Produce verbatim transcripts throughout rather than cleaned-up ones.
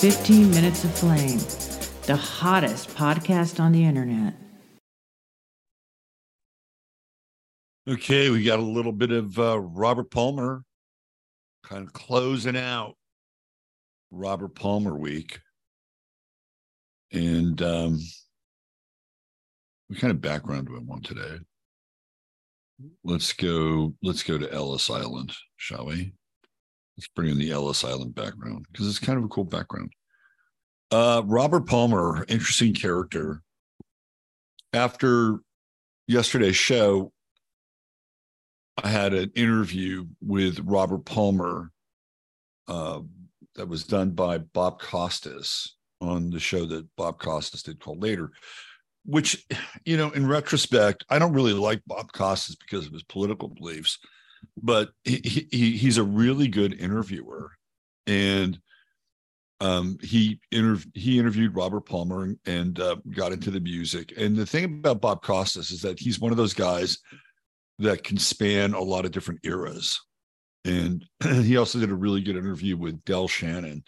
fifteen Minutes of Flame, the hottest podcast on the internet. Okay, we got a little bit of uh, Robert Palmer, kind of closing out Robert Palmer week. And um, what kind of background do I want today? Let's go, let's go to Ellis Island, shall we? Let's bring in the Ellis Island background because it's kind of a cool background. Uh, Robert Palmer, interesting character. After yesterday's show, I had an interview with Robert Palmer uh, that was done by Bob Costas on the show that Bob Costas did called Later, which, you know, in retrospect, I don't really like Bob Costas because of his political beliefs. But he, he he's a really good interviewer, and um, he interv- he interviewed Robert Palmer and, and uh, got into the music. And the thing about Bob Costas is that he's one of those guys that can span a lot of different eras. And he also did a really good interview with Del Shannon,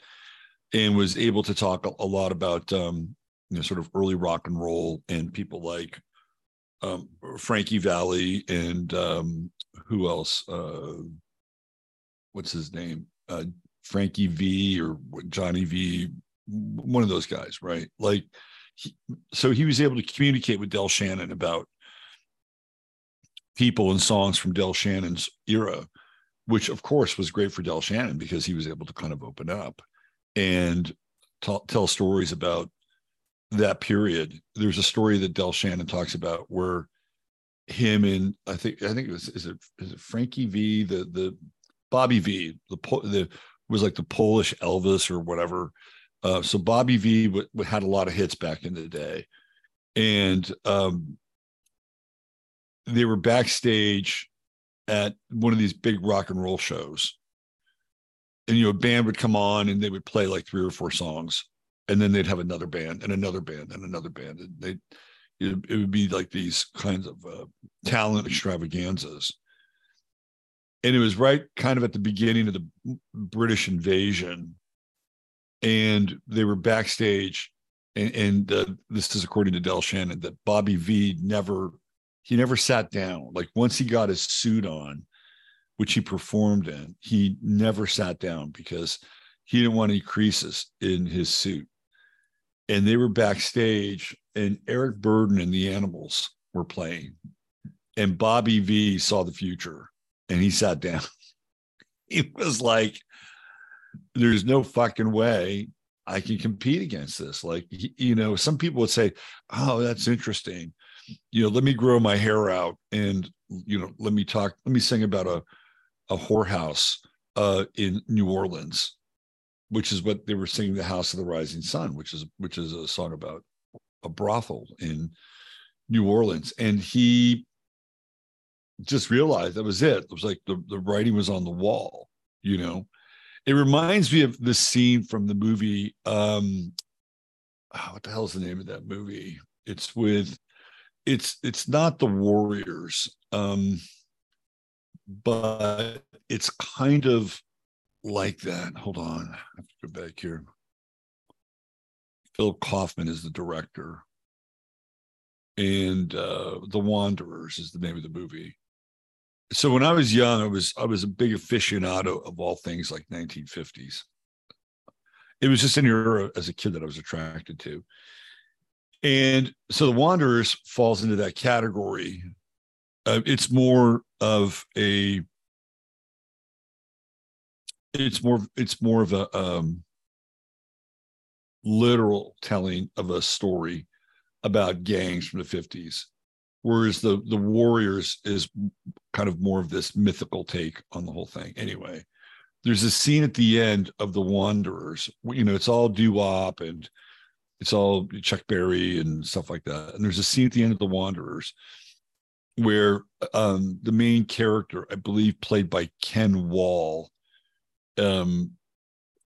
and was able to talk a, a lot about um, you know, sort of early rock and roll and people like um, Frankie Valli and um, who else? Uh, what's his name? Uh, Frankie Vee or Johnny Vee, one of those guys, right? Like, he, so he was able to communicate with Del Shannon about people and songs from Del Shannon's era, which of course was great for Del Shannon because he was able to kind of open up and t- tell stories about that period. There's a story that Del Shannon talks about where him and I think I think it was is it is it Frankie V the the Bobby V the the was like the Polish Elvis or whatever. Uh, so Bobby V w- had a lot of hits back in the day, and um, they were backstage at one of these big rock and roll shows, and you know a band would come on and they would play like three or four songs, and then they'd have another band and another band and another band, and they. It, it would be like these kinds of uh, talent extravaganzas. And it was right kind of at the beginning of the British invasion. And they were backstage. And, and uh, this is according to Del Shannon, that Bobby Vee never, he never sat down. Like once he got his suit on, which he performed in, he never sat down because he didn't want any creases in his suit. And they were backstage, and Eric Burdon and The Animals were playing. And Bobby Vee saw the future, and he sat down. He was like, there's no fucking way I can compete against this. Like, you know, some people would say, oh, that's interesting. You know, let me grow my hair out and, you know, let me talk, let me sing about a, a whorehouse uh, in New Orleans, which is what they were singing, "The House of the Rising Sun," which is which is a song about a brothel in New Orleans. And he just realized that was it. It was like the, the writing was on the wall, you know. It reminds me of this scene from the movie. Um, oh, what the hell is the name of that movie? It's with, it's it's not The Warriors, um, but it's kind of like that. Hold on, I have to go back here. Phil Kaufman is the director, and uh, The Wanderers is the name of the movie. So when I was young, I was I was a big aficionado of all things like nineteen fifties. It was just an era as a kid that I was attracted to, and so The Wanderers falls into that category. Uh, it's more of a it's more it's more of a um, literal telling of a story about gangs from the fifties, whereas the the Warriors is kind of more of this mythical take on the whole thing. Anyway, there's a scene at the end of The Wanderers. You know, it's all doo-wop and it's all Chuck Berry and stuff like that. And there's a scene at the end of The Wanderers where um, the main character, I believe played by Ken Wall, um,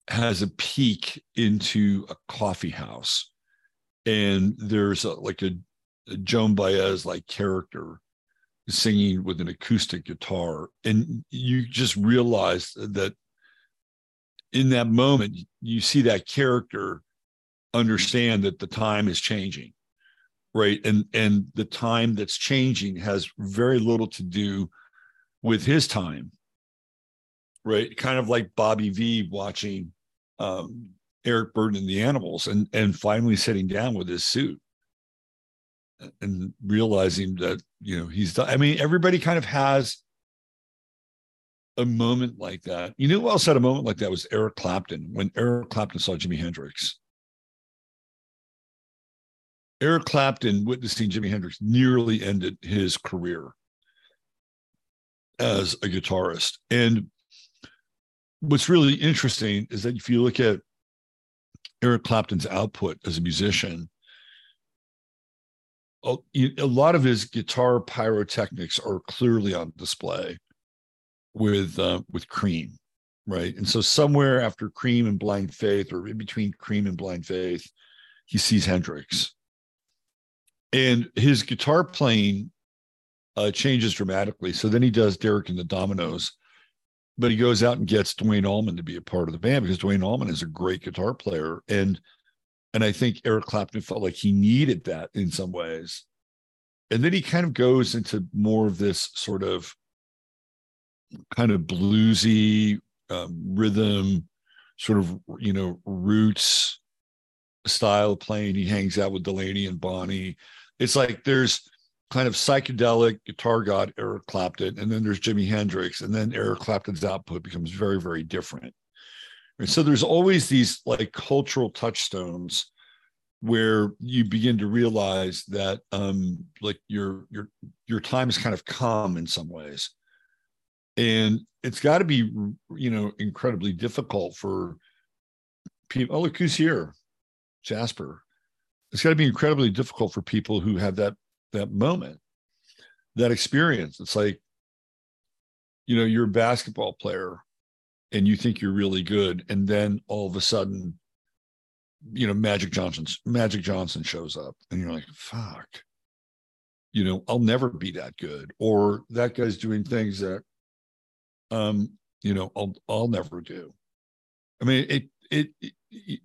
has a peek into a coffee house. And there's a, like a, a Joan Baez-like character singing with an acoustic guitar. And you just realize that in that moment, you see that character understand that the time is changing, right? And and the time that's changing has very little to do with his time, right? Kind of like Bobby Vee watching um, Eric Burdon and The Animals and, and finally sitting down with his suit and realizing that, you know, he's done. I mean, everybody kind of has a moment like that. You know who else had a moment like that? Was Eric Clapton. When Eric Clapton saw Jimi Hendrix. Eric Clapton witnessing Jimi Hendrix nearly ended his career as a guitarist. And what's really interesting is that if you look at Eric Clapton's output as a musician, a lot of his guitar pyrotechnics are clearly on display with uh, with Cream, right? And so somewhere after Cream and Blind Faith, or in between Cream and Blind Faith, he sees Hendrix. And his guitar playing uh, changes dramatically. So then he does Derek and the Dominoes, but he goes out and gets Dwayne Allman to be a part of the band because Dwayne Allman is a great guitar player. And and I think Eric Clapton felt like he needed that in some ways. And then he kind of goes into more of this sort of kind of bluesy um, rhythm, sort of, you know, roots style of playing. He hangs out with Delaney and Bonnie. It's like there's kind of psychedelic guitar god Eric Clapton, and then there's Jimi Hendrix, and then Eric Clapton's output becomes very, very different. And so there's always these like cultural touchstones where you begin to realize that um, like your your your time has kind of come in some ways, and it's got to be, you know, incredibly difficult for people. Oh, look who's here, Jasper. It's got to be incredibly difficult for people who have that that moment, that experience. It's like, you know, you're a basketball player and you think you're really good, and then all of a sudden, you know, Magic Johnson's Magic Johnson shows up, and you're like, fuck, you know, I'll never be that good, or that guy's doing things that, um, you know, I'll I'll never do. I mean, it it. it, it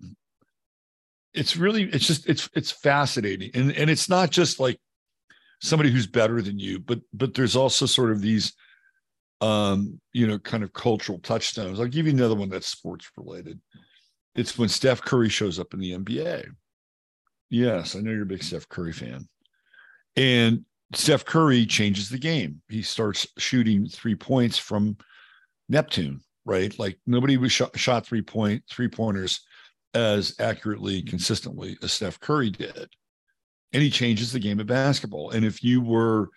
It's really, it's just, it's, it's fascinating. And, and it's not just like somebody who's better than you, but, but there's also sort of these, um, you know, kind of cultural touchstones. I'll give you another one that's sports related. It's when Steph Curry shows up in the N B A. Yes, I know you're a big Steph Curry fan. And Steph Curry changes the game. He starts shooting three points from Neptune, right? Like nobody was shot, shot three point, three pointers as accurately, consistently as Steph Curry did, and he changes the game of basketball. And if you were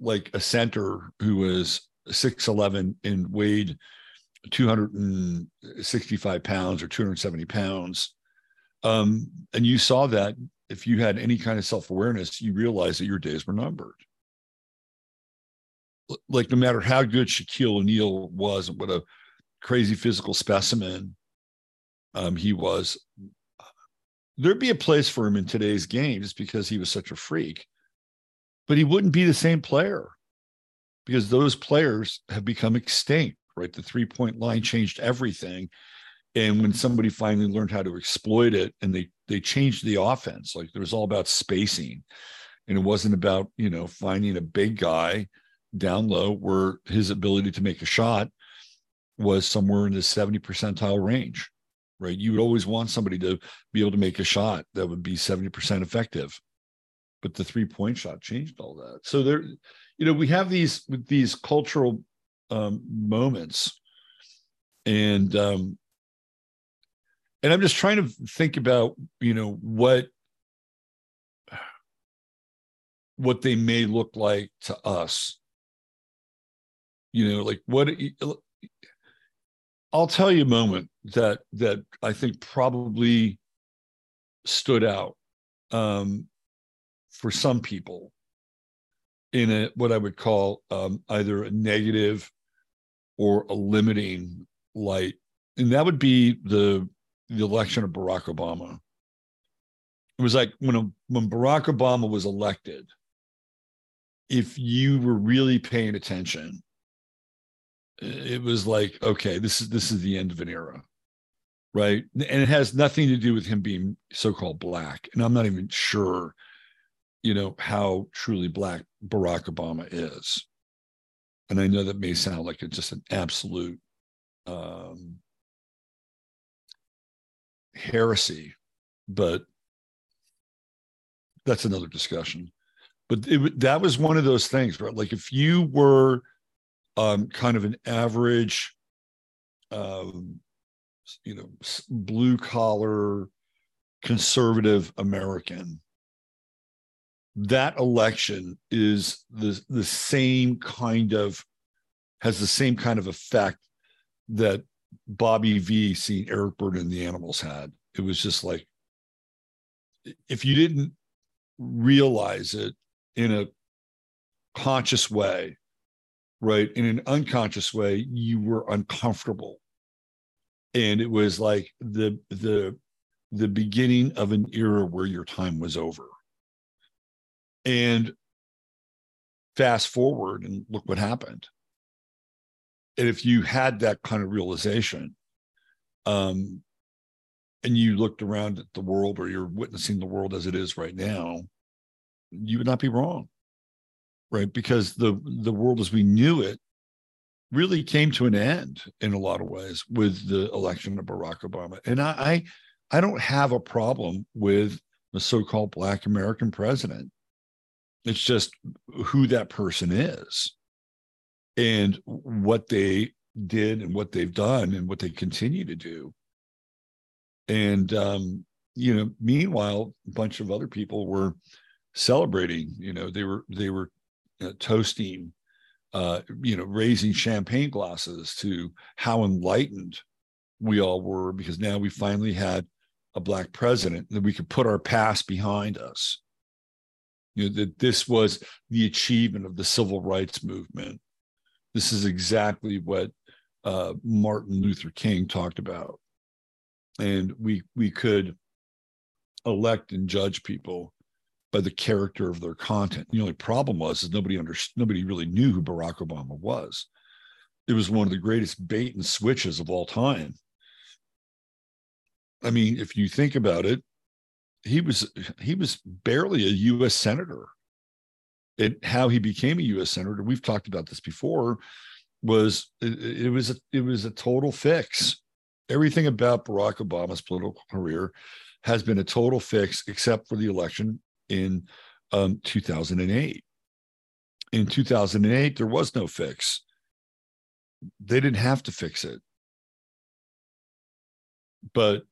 like a center who was six eleven and weighed two hundred sixty-five pounds or two hundred seventy pounds, um, and you saw that, if you had any kind of self-awareness, you realized that your days were numbered. Like no matter how good Shaquille O'Neal was and what a crazy physical specimen Um, he was, there'd be a place for him in today's game just because he was such a freak, but he wouldn't be the same player because those players have become extinct, right? The three-point line changed everything. And when somebody finally learned how to exploit it, and they, they changed the offense, like it was all about spacing, and it wasn't about, you know, finding a big guy down low where his ability to make a shot was somewhere in the seventy percentile range. Right? You would always want somebody to be able to make a shot that would be seventy percent effective, but the three-point shot changed all that. So there, you know, we have these with these cultural um, moments And um, and I'm just trying to think about, you know, what what they may look like to us. You know, like what I'll tell you a moment that that I think probably stood out um, for some people in a, what I would call um, either a negative or a limiting light. And that would be the the election of Barack Obama. It was like when, a, when Barack Obama was elected, if you were really paying attention, it was like, okay, this is this is the end of an era, right? And it has nothing to do with him being so-called Black. And I'm not even sure, you know, how truly Black Barack Obama is. And I know that may sound like it's just an absolute um, heresy, but that's another discussion. But it, that was one of those things, right? Like if you were um, kind of an average, um, you know, blue collar conservative American, that election is the the same kind of, has the same kind of effect that Bobby Vee seeing Eric Burdon and the Animals had. It was just like, if you didn't realize it in a conscious way, right, in an unconscious way, you were uncomfortable. And it was like the the the beginning of an era where your time was over. And fast forward and look what happened. And if you had that kind of realization, um, and you looked around at the world, or you're witnessing the world as it is right now, you would not be wrong, right? Because the, the world as we knew it really came to an end in a lot of ways with the election of Barack Obama. And I, I, I don't have a problem with the so-called Black American president. It's just who that person is and what they did and what they've done and what they continue to do. And, um, you know, meanwhile, a bunch of other people were celebrating, you know, they were, they were uh, toasting, uh, you know, raising champagne glasses to how enlightened we all were, because now we finally had a Black president that we could put our past behind us. You know, that this was the achievement of the civil rights movement. This is exactly what uh, Martin Luther King talked about. And we we could elect and judge people by the character of their content. The only problem was is nobody under, nobody really knew who Barack Obama was. It was one of the greatest bait and switches of all time. I mean, if you think about it, He was he was barely a U S senator, and how he became a U S senator, we've talked about this before, was it, it was a, it was a total fix. Everything about Barack Obama's political career has been a total fix, except for the election in um, two thousand eight. In two thousand eight, there was no fix. They didn't have to fix it, but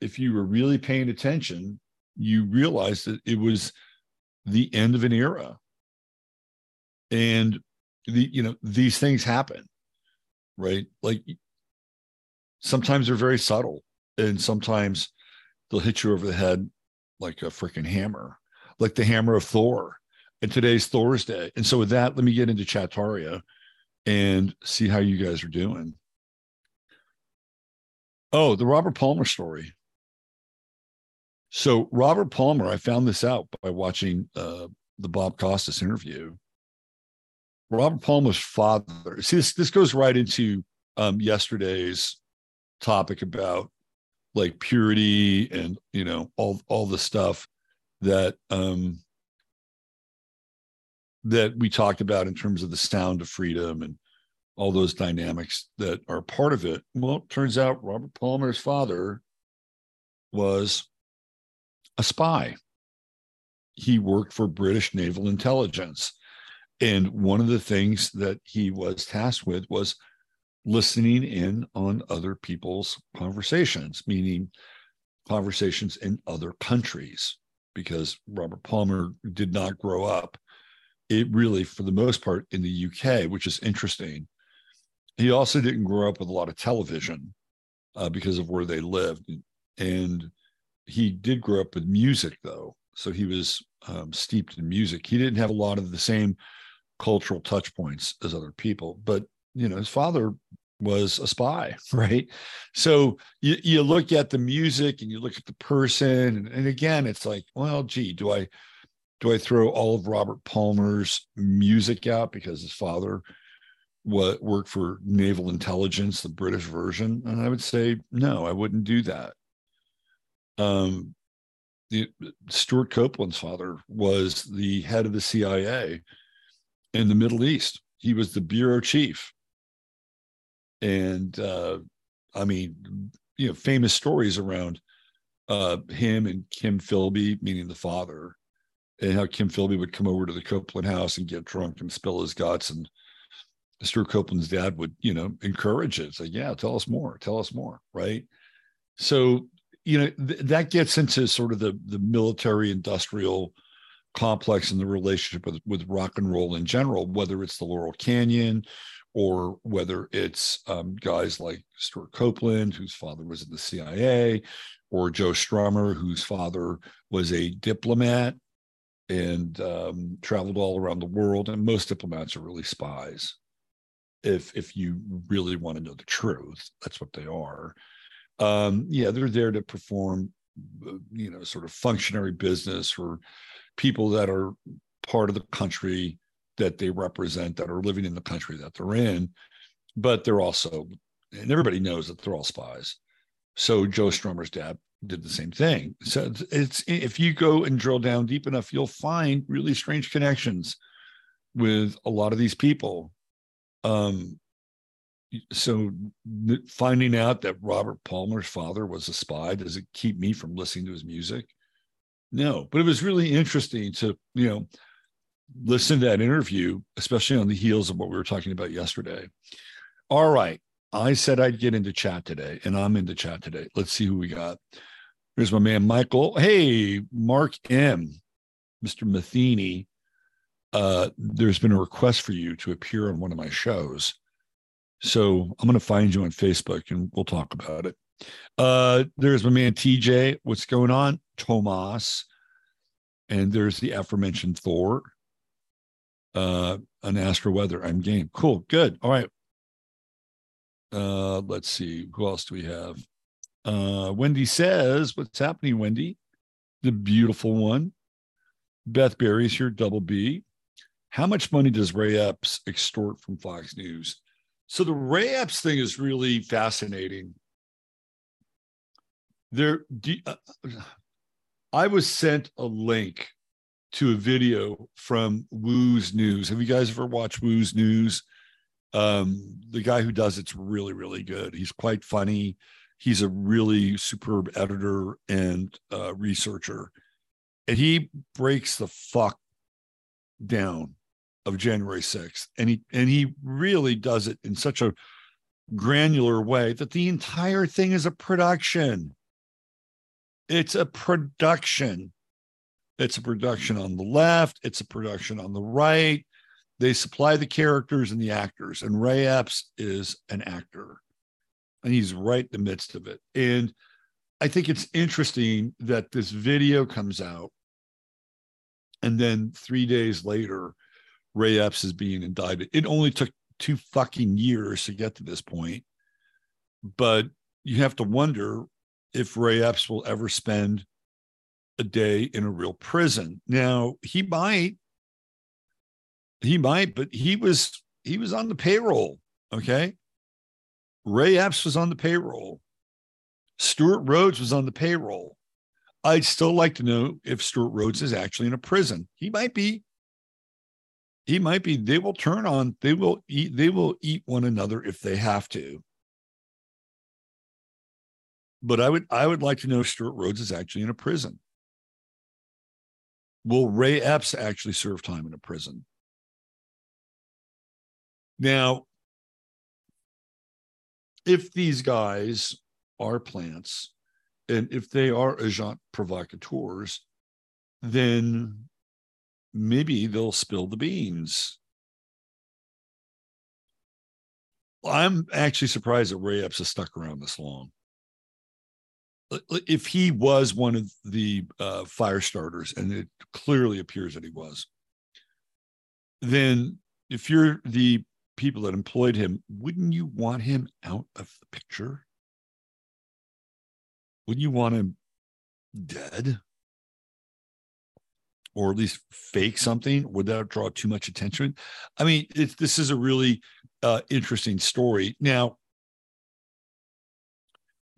if you were really paying attention, you realized that it was the end of an era. And the, you know, these things happen, right? Like sometimes they're very subtle, and sometimes they'll hit you over the head like a freaking hammer, like the hammer of Thor. And today's Thor's Day. And so with that, let me get into Chattaria and see how you guys are doing. Oh, the Robert Palmer story. So Robert Palmer, I found this out by watching uh, the Bob Costas interview. Robert Palmer's father. See, this this goes right into um, yesterday's topic about like purity and, you know, all all the stuff that um, that we talked about in terms of the sound of freedom and all those dynamics that are part of it. Well, it turns out Robert Palmer's father was a spy. He worked for British Naval Intelligence. And one of the things that he was tasked with was listening in on other people's conversations, meaning conversations in other countries, because Robert Palmer did not grow up, it really, for the most part, in the U K, which is interesting. He also didn't grow up with a lot of television uh, because of where they lived. And he did grow up with music, though. So he was um, steeped in music. He didn't have a lot of the same cultural touch points as other people. But, you know, his father was a spy, right? So you, you look at the music and you look at the person. And, and again, it's like, well, gee, do I do I throw all of Robert Palmer's music out because his father what worked for Naval Intelligence, the British version? And I would say, no, I wouldn't do that. Um, the, Stuart Copeland's father was the head of the C I A in the Middle East. He was the bureau chief. And, uh, I mean, you know, famous stories around uh, him and Kim Philby, meaning the father, and how Kim Philby would come over to the Copeland house and get drunk and spill his guts, and Stuart Copeland's dad would, you know, encourage it. It's like, yeah, tell us more, tell us more, right? So, you know, th- that gets into sort of the, the military-industrial complex and the relationship with, with rock and roll in general, whether it's the Laurel Canyon or whether it's um, guys like Stuart Copeland, whose father was in the C I A, or Joe Strummer, whose father was a diplomat and um, traveled all around the world. And most diplomats are really spies. If if you really want to know the truth, that's what they are. Um, yeah, they're there to perform, you know, sort of functionary business for people that are part of the country that they represent, that are living in the country that they're in. But they're also, and everybody knows that they're all spies. So Joe Strummer's dad did the same thing. So it's, if you go and drill down deep enough, you'll find really strange connections with a lot of these people. Um, so th- finding out that Robert Palmer's father was a spy, does it keep me from listening to his music? No, but it was really interesting to, you know, listen to that interview, especially on the heels of what we were talking about yesterday. All right. I said I'd get into chat today, and I'm into chat today. Let's see who we got. Here's my man, Michael. Hey, Mark M, Mister Matheny. Uh, there's been a request for you to appear on one of my shows. So I'm going to find you on Facebook and we'll talk about it. Uh, there's my man, T J. What's going on? Tomas. And there's the aforementioned Thor. Uh, an Astro Weather. I'm game. Cool. Good. All right. Uh, let's see. Who else do we have? Uh, Wendy says, what's happening, Wendy? The beautiful one. Beth Berry's here, double B. How much money does Ray Epps extort from Fox News? So the Ray Epps thing is really fascinating. There, do, uh, I was sent a link to a video from Woo's News. Have you guys ever watched Woo's News? Um, the guy who does it's really, really good. He's quite funny. He's a really superb editor and uh, researcher. And he breaks the fuck down of January sixth, and he and he really does it in such a granular way that the entire thing is a production. It's a production. It's a production on the left. It's a production on the right. They supply the characters and the actors, and Ray Epps is an actor, and he's right in the midst of it. And I think it's interesting that this video comes out, and then three days later, Ray Epps is being indicted. It only took two fucking years to get to this point. But you have to wonder if Ray Epps will ever spend a day in a real prison. Now, he might. He might, but he was he was on the payroll, okay? Ray Epps was on the payroll. Stuart Rhodes was on the payroll. I'd still like to know if Stuart Rhodes is actually in a prison. He might be. He might be. They will turn on. They will eat. They will eat one another if they have to. But I would. I would like to know if Stuart Rhodes is actually in a prison. Will Ray Epps actually serve time in a prison? Now, if these guys are plants and if they are agents provocateurs, then maybe they'll spill the beans. I'm actually surprised that Ray Epps has stuck around this long. If he was one of the uh, fire starters, and it clearly appears that he was, then if you're the people that employed him, wouldn't you want him out of the picture? Wouldn't you want him dead? Or at least fake something? Would that draw too much attention? I mean, it's, this is a really uh, interesting story. Now,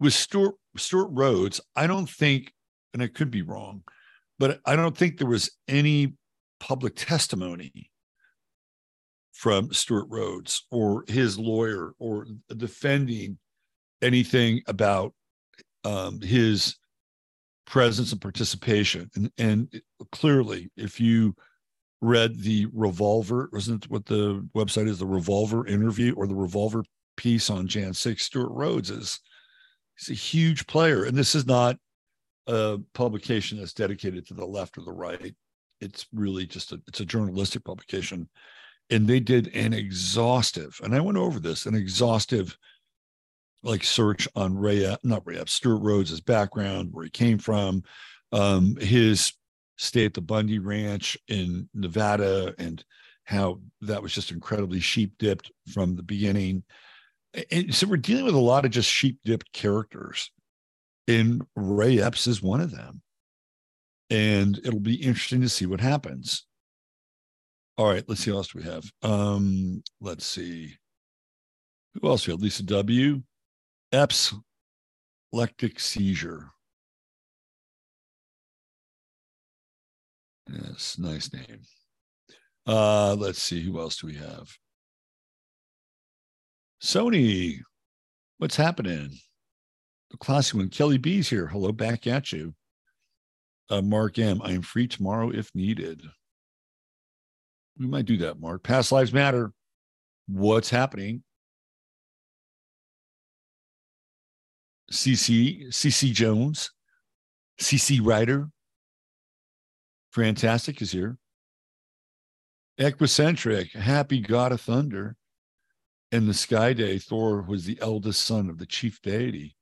with Stuart, Stuart Rhodes, I don't think, and I could be wrong, but I don't think there was any public testimony from Stuart Rhodes or his lawyer or defending anything about um, his presence and participation. And, and clearly, if you read the Revolver, wasn't what the website is, the Revolver interview or the Revolver piece on January sixth, Stuart Rhodes is, he's a huge player. And this is not a publication that's dedicated to the left or the right. It's really just a, it's a journalistic publication. And they did an exhaustive, and I went over this, an exhaustive like search on Ray, not Ray, Stuart Rhodes' background, where he came from, um, his stay at the Bundy Ranch in Nevada, and how that was just incredibly sheep-dipped from the beginning. And so we're dealing with a lot of just sheep-dipped characters, and Ray Epps is one of them. And it'll be interesting to see what happens. All right, let's see what else we have. Um, let's see. Who else we have? Lisa W. Epps, epileptic seizure. Yes, nice name. Uh, let's see. Who else do we have? Sony, what's happening? The classy one. Kelly B's here. Hello, back at you. Uh, Mark M., I am free tomorrow if needed. We might do that, Mark. Past Lives Matter. What's happening? C C, C C Jones, C C Ryder. Fantastic is here. Equicentric, Happy God of Thunder. And the Sky Day, Thor was the eldest son of the chief deity,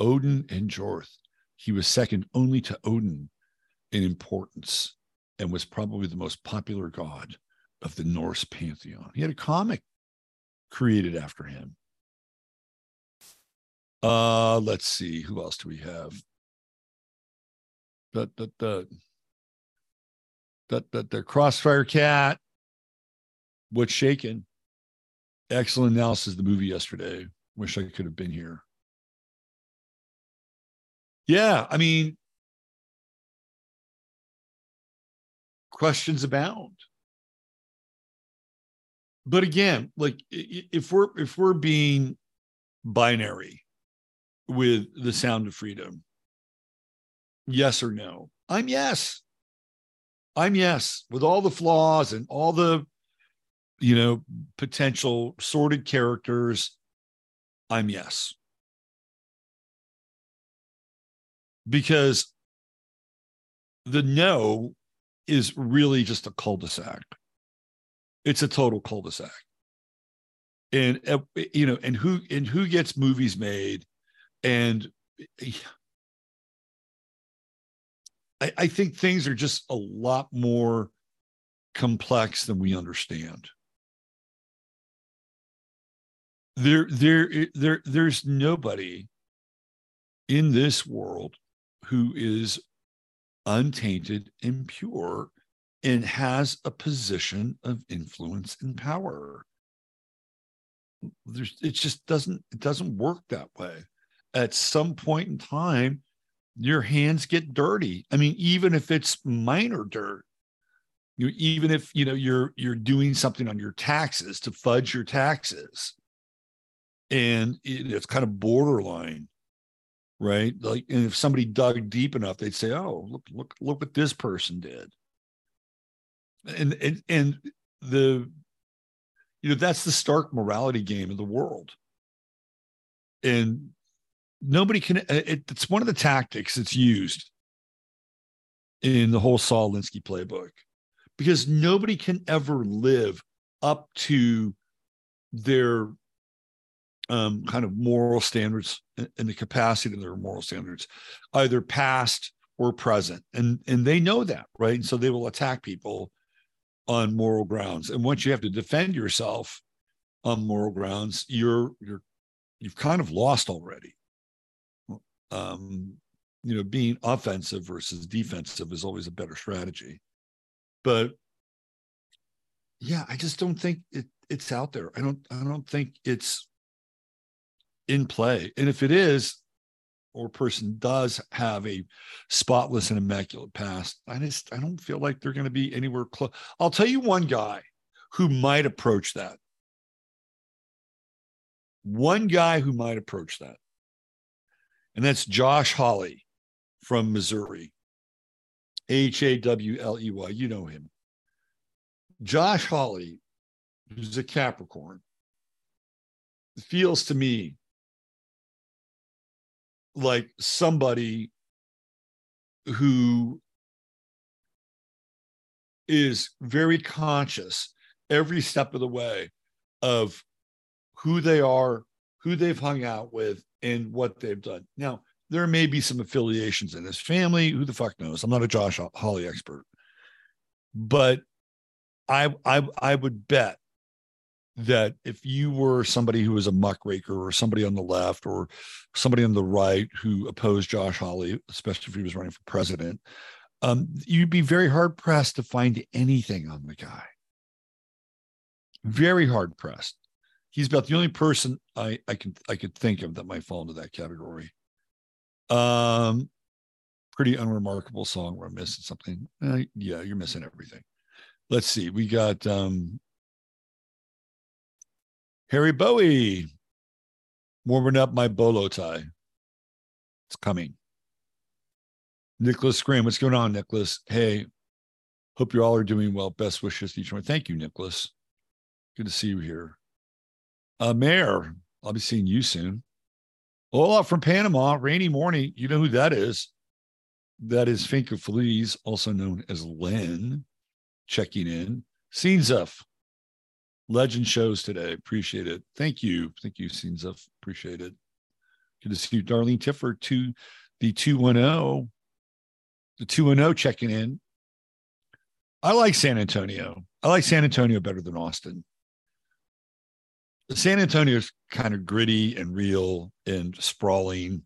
Odin and Jorth. He was second only to Odin in importance and was probably the most popular god of the Norse pantheon. He had a comic created after him. Uh, let's see. Who else do we have? That that that that that the Crossfire Cat. What's shaking? Excellent analysis of the movie yesterday. Wish I could have been here. Yeah, I mean, questions abound. But again, like if we're if we're being binary with The Sound of Freedom, yes or no, I'm yes. I'm yes, with all the flaws and all the, you know, potential sordid characters, I'm yes. Because the no is really just a cul-de-sac. It's a total cul-de-sac. And, uh, you know, and who, and who gets movies made? And I, I think things are just a lot more complex than we understand. There, there, there, there's nobody in this world who is untainted and pure and has a position of influence and power. There's, it just doesn't, it doesn't work that way. At some point in time, your hands get dirty. I mean, even if it's minor dirt, you, even if, you know, you're, you're doing something on your taxes to fudge your taxes, and it, it's kind of borderline, right? Like, and if somebody dug deep enough, they'd say, "Oh, look, look, look what this person did." And and and the, you know, that's the stark morality game of the world. and nobody can. It, it's one of the tactics that's used in the whole Saul Alinsky playbook, because nobody can ever live up to their um, kind of moral standards and the capacity of their moral standards, either past or present. And, and they know that, right? And so they will attack people on moral grounds. And once you have to defend yourself on moral grounds, you're, you're, you've kind of lost already. Um, you know, being offensive versus defensive is always a better strategy. But yeah, I just don't think it, it's out there. I don't, I don't think it's in play. And if it is, or a person does have a spotless and immaculate past, I just, I don't feel like they're going to be anywhere close. I'll tell you one guy who might approach that. One guy who might approach that. And that's Josh Hawley from Missouri. H A W L E Y. You know him. Josh Hawley, who's a Capricorn, feels to me like somebody who is very conscious every step of the way of who they are, who they've hung out with, and what they've done. Now, there may be some affiliations in his family. Who the fuck knows? I'm not a Josh Hawley expert. But I, I, I would bet that if you were somebody who was a muckraker or somebody on the left or somebody on the right who opposed Josh Hawley, especially if he was running for president, um, you'd be very hard-pressed to find anything on the guy. Very hard-pressed. He's about the only person I, I can I could think of that might fall into that category. Um, pretty unremarkable song. We're missing something. Uh, yeah, you're missing everything. Let's see. We got um, Harry Bowie warming up my bolo tie. It's coming. Nicholas Graham. What's going on, Nicholas? Hey, hope you all are doing well. Best wishes to each one. Thank you, Nicholas. Good to see you here. Uh, Mayor, I'll be seeing you soon. Olaf from Panama, rainy morning. You know who that is? That is Finca Feliz, also known as Len, checking in. Scenes F, legend shows today. Appreciate it. Thank you. Thank you, Scenes F. Appreciate it. Good to see you, Darlene Tifford, to the two one zero. The two one zero checking in. I like San Antonio. I like San Antonio better than Austin. San Antonio is kind of gritty and real and sprawling.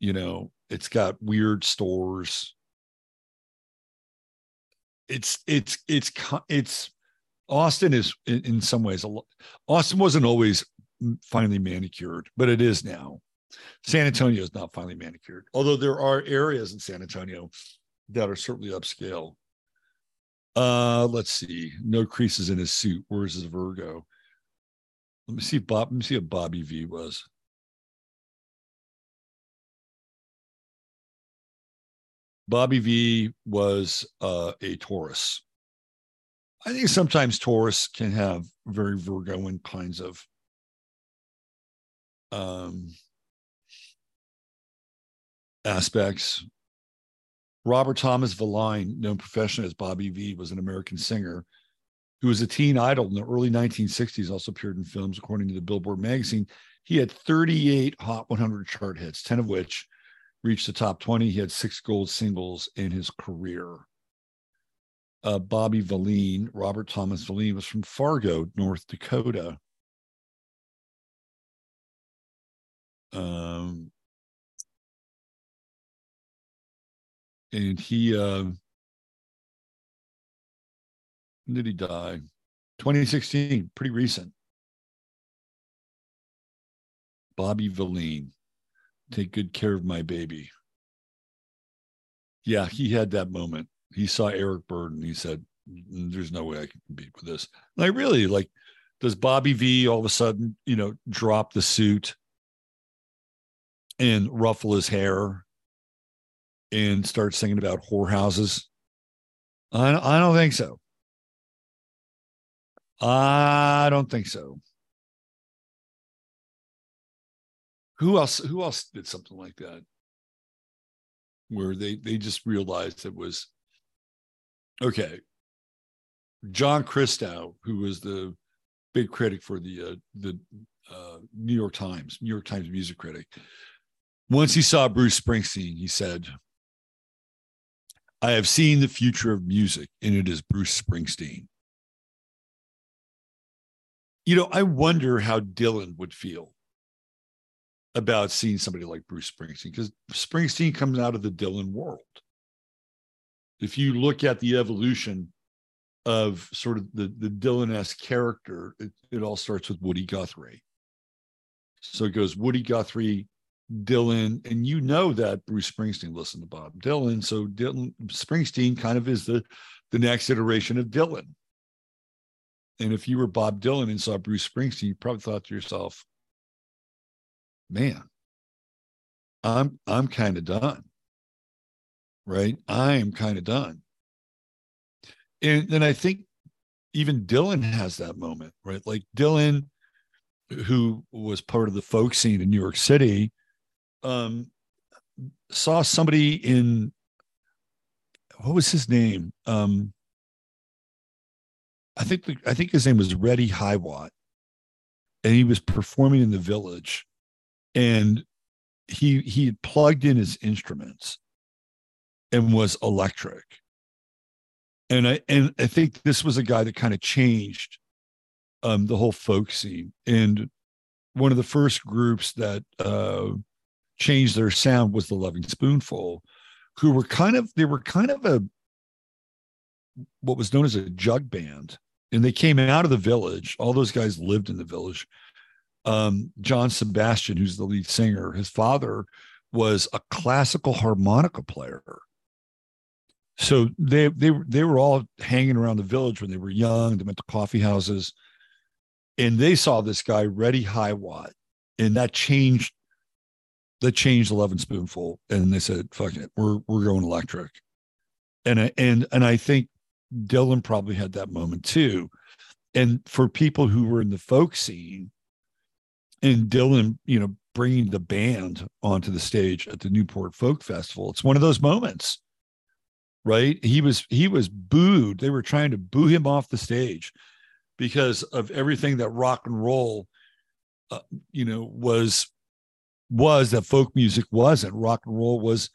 You know, it's got weird stores. It's, it's, it's, it's, Austin is in, in some ways, a lot, Austin wasn't always finely manicured, but it is now. San Antonio is not finely manicured, although there are areas in San Antonio that are certainly upscale. Uh, let's see. No creases in his suit. Where's his Virgo? Let me see Bob. Let me see if Bobby Vee was. Bobby Vee was uh, a Taurus. I think sometimes Taurus can have very Virgoan kinds of um, aspects. Robert Thomas Valline, known professionally as Bobby Vee, was an American singer who was a teen idol in the early nineteen sixties, also appeared in films, according to the Billboard magazine. He had thirty-eight Hot one hundred chart hits, ten of which reached the top twenty. He had six gold singles in his career. Uh, Bobby Valline, Robert Thomas Valline, was from Fargo, North Dakota. Um, and he... Uh, When did he die? twenty sixteen, pretty recent. Bobby Valline, take good care of my baby. Yeah, he had that moment. He saw Eric Burdon. He said, there's no way I can compete with this. Like, really, like, does Bobby Vee all of a sudden, you know, drop the suit and ruffle his hair and start singing about whorehouses? I, I don't think so. I don't think so. Who else? Who else did something like that, where they they just realized it was okay? John Christou, who was the big critic for the uh, the uh, New York Times, New York Times music critic. Once he saw Bruce Springsteen, he said, "I have seen the future of music, and it is Bruce Springsteen." You know, I wonder how Dylan would feel about seeing somebody like Bruce Springsteen, because Springsteen comes out of the Dylan world. If you look at the evolution of sort of the, the Dylan-esque character, it, it all starts with Woody Guthrie. So it goes Woody Guthrie, Dylan, and you know that Bruce Springsteen listened to Bob Dylan, so Dylan Springsteen kind of is the, the next iteration of Dylan. And if you were Bob Dylan and saw Bruce Springsteen, you probably thought to yourself, man, I'm I'm kind of done, right? I am kind of done. And then I think even Dylan has that moment, right? Like Dylan, who was part of the folk scene in New York City, um, saw somebody in, what was his name? Um, I think the, I think his name was Reddy Highwatt, and he was performing in the Village. And he he had plugged in his instruments and was electric. And I and I think this was a guy that kind of changed um, the whole folk scene. And one of the first groups that uh, changed their sound was the Loving Spoonful, who were kind of they were kind of a what was known as a jug band, and they came out of the Village. All those guys lived in the Village. Um, John Sebastian, who's the lead singer, his father was a classical harmonica player. So they they they were all hanging around the Village when they were young. They went to coffee houses, and they saw this guy Reddy Highwatt, and that changed that changed the Lovin' Spoonful. And they said, "Fuck it, we're we're going electric." And I, and and I think Dylan probably had that moment too. And for people who were in the folk scene. And Dylan, you know, bringing the band onto the stage at the Newport Folk Festival. It's one of those moments, right? He was he was booed. They were trying to boo him off the stage because of everything that rock and roll, uh, you know, was was that folk music wasn't. Rock and roll was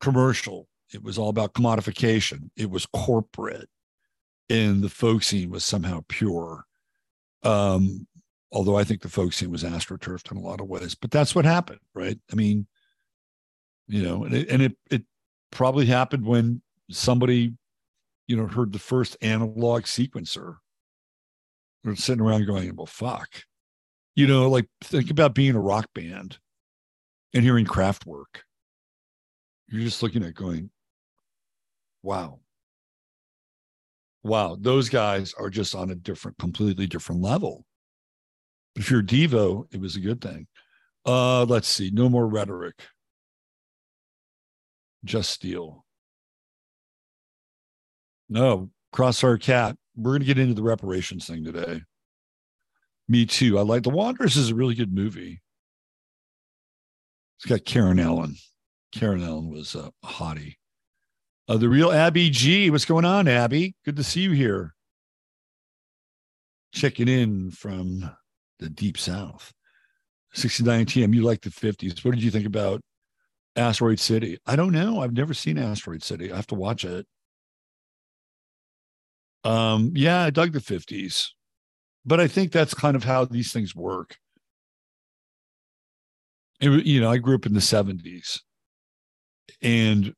commercial. It was all about commodification. It was corporate, and the folk scene was somehow pure. Um. Although I think the folk scene was astroturfed in a lot of ways, but that's what happened, right? I mean, you know, and it, and it it probably happened when somebody, you know, heard the first analog sequencer. They're sitting around going, well, fuck. You know, like think about being a rock band and hearing Kraftwerk. You're just looking at going, wow. Wow, those guys are just on a different, completely different level. If you're Devo, it was a good thing. Uh, let's see. No More Rhetoric. Just Steal. No. Cross Our Cat. We're going to get into the reparations thing today. Me Too. I like The Wanderers is a really good movie. It's got Karen Allen. Karen Allen was a hottie. Uh, the Real Abby G. What's going on, Abby? Good to see you here. Checking in from the Deep South. sixty-nine T M, you like the fifties. What did you think about Asteroid City? I don't know. I've never seen Asteroid City. I have to watch it. Um, yeah, I dug the fifties. But I think that's kind of how these things work. It, you know, I grew up in the seventies. And,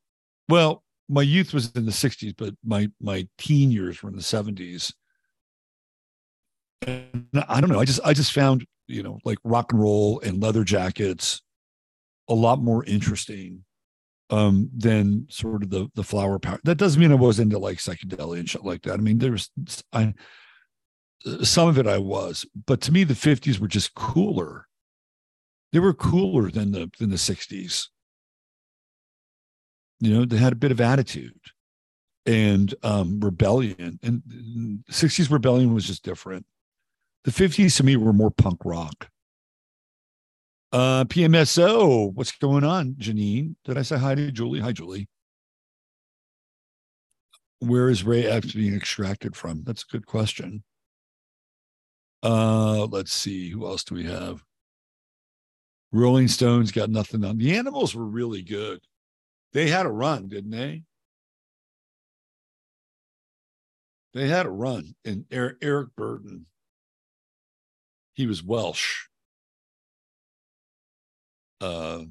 well, my youth was in the sixties, but my, my teen years were in the seventies. And I don't know. I just I just found, you know, like rock and roll and leather jackets a lot more interesting um, than sort of the the flower power. That doesn't mean I was into like psychedelia and shit like that. I mean, there's I some of it I was, but to me the fifties were just cooler. They were cooler than the than the sixties. You know, they had a bit of attitude and um, rebellion, and sixties rebellion was just different. The fifties to me were more punk rock. Uh, P M S O, what's going on, Janine? Did I say hi to Julie? Hi, Julie. Where is Ray Epps being extracted from? That's a good question. Uh, let's see. Who else do we have? Rolling Stones got nothing on. The Animals were really good. They had a run, didn't they? They had a run. And Eric, Eric Burdon, he was Welsh. Uh,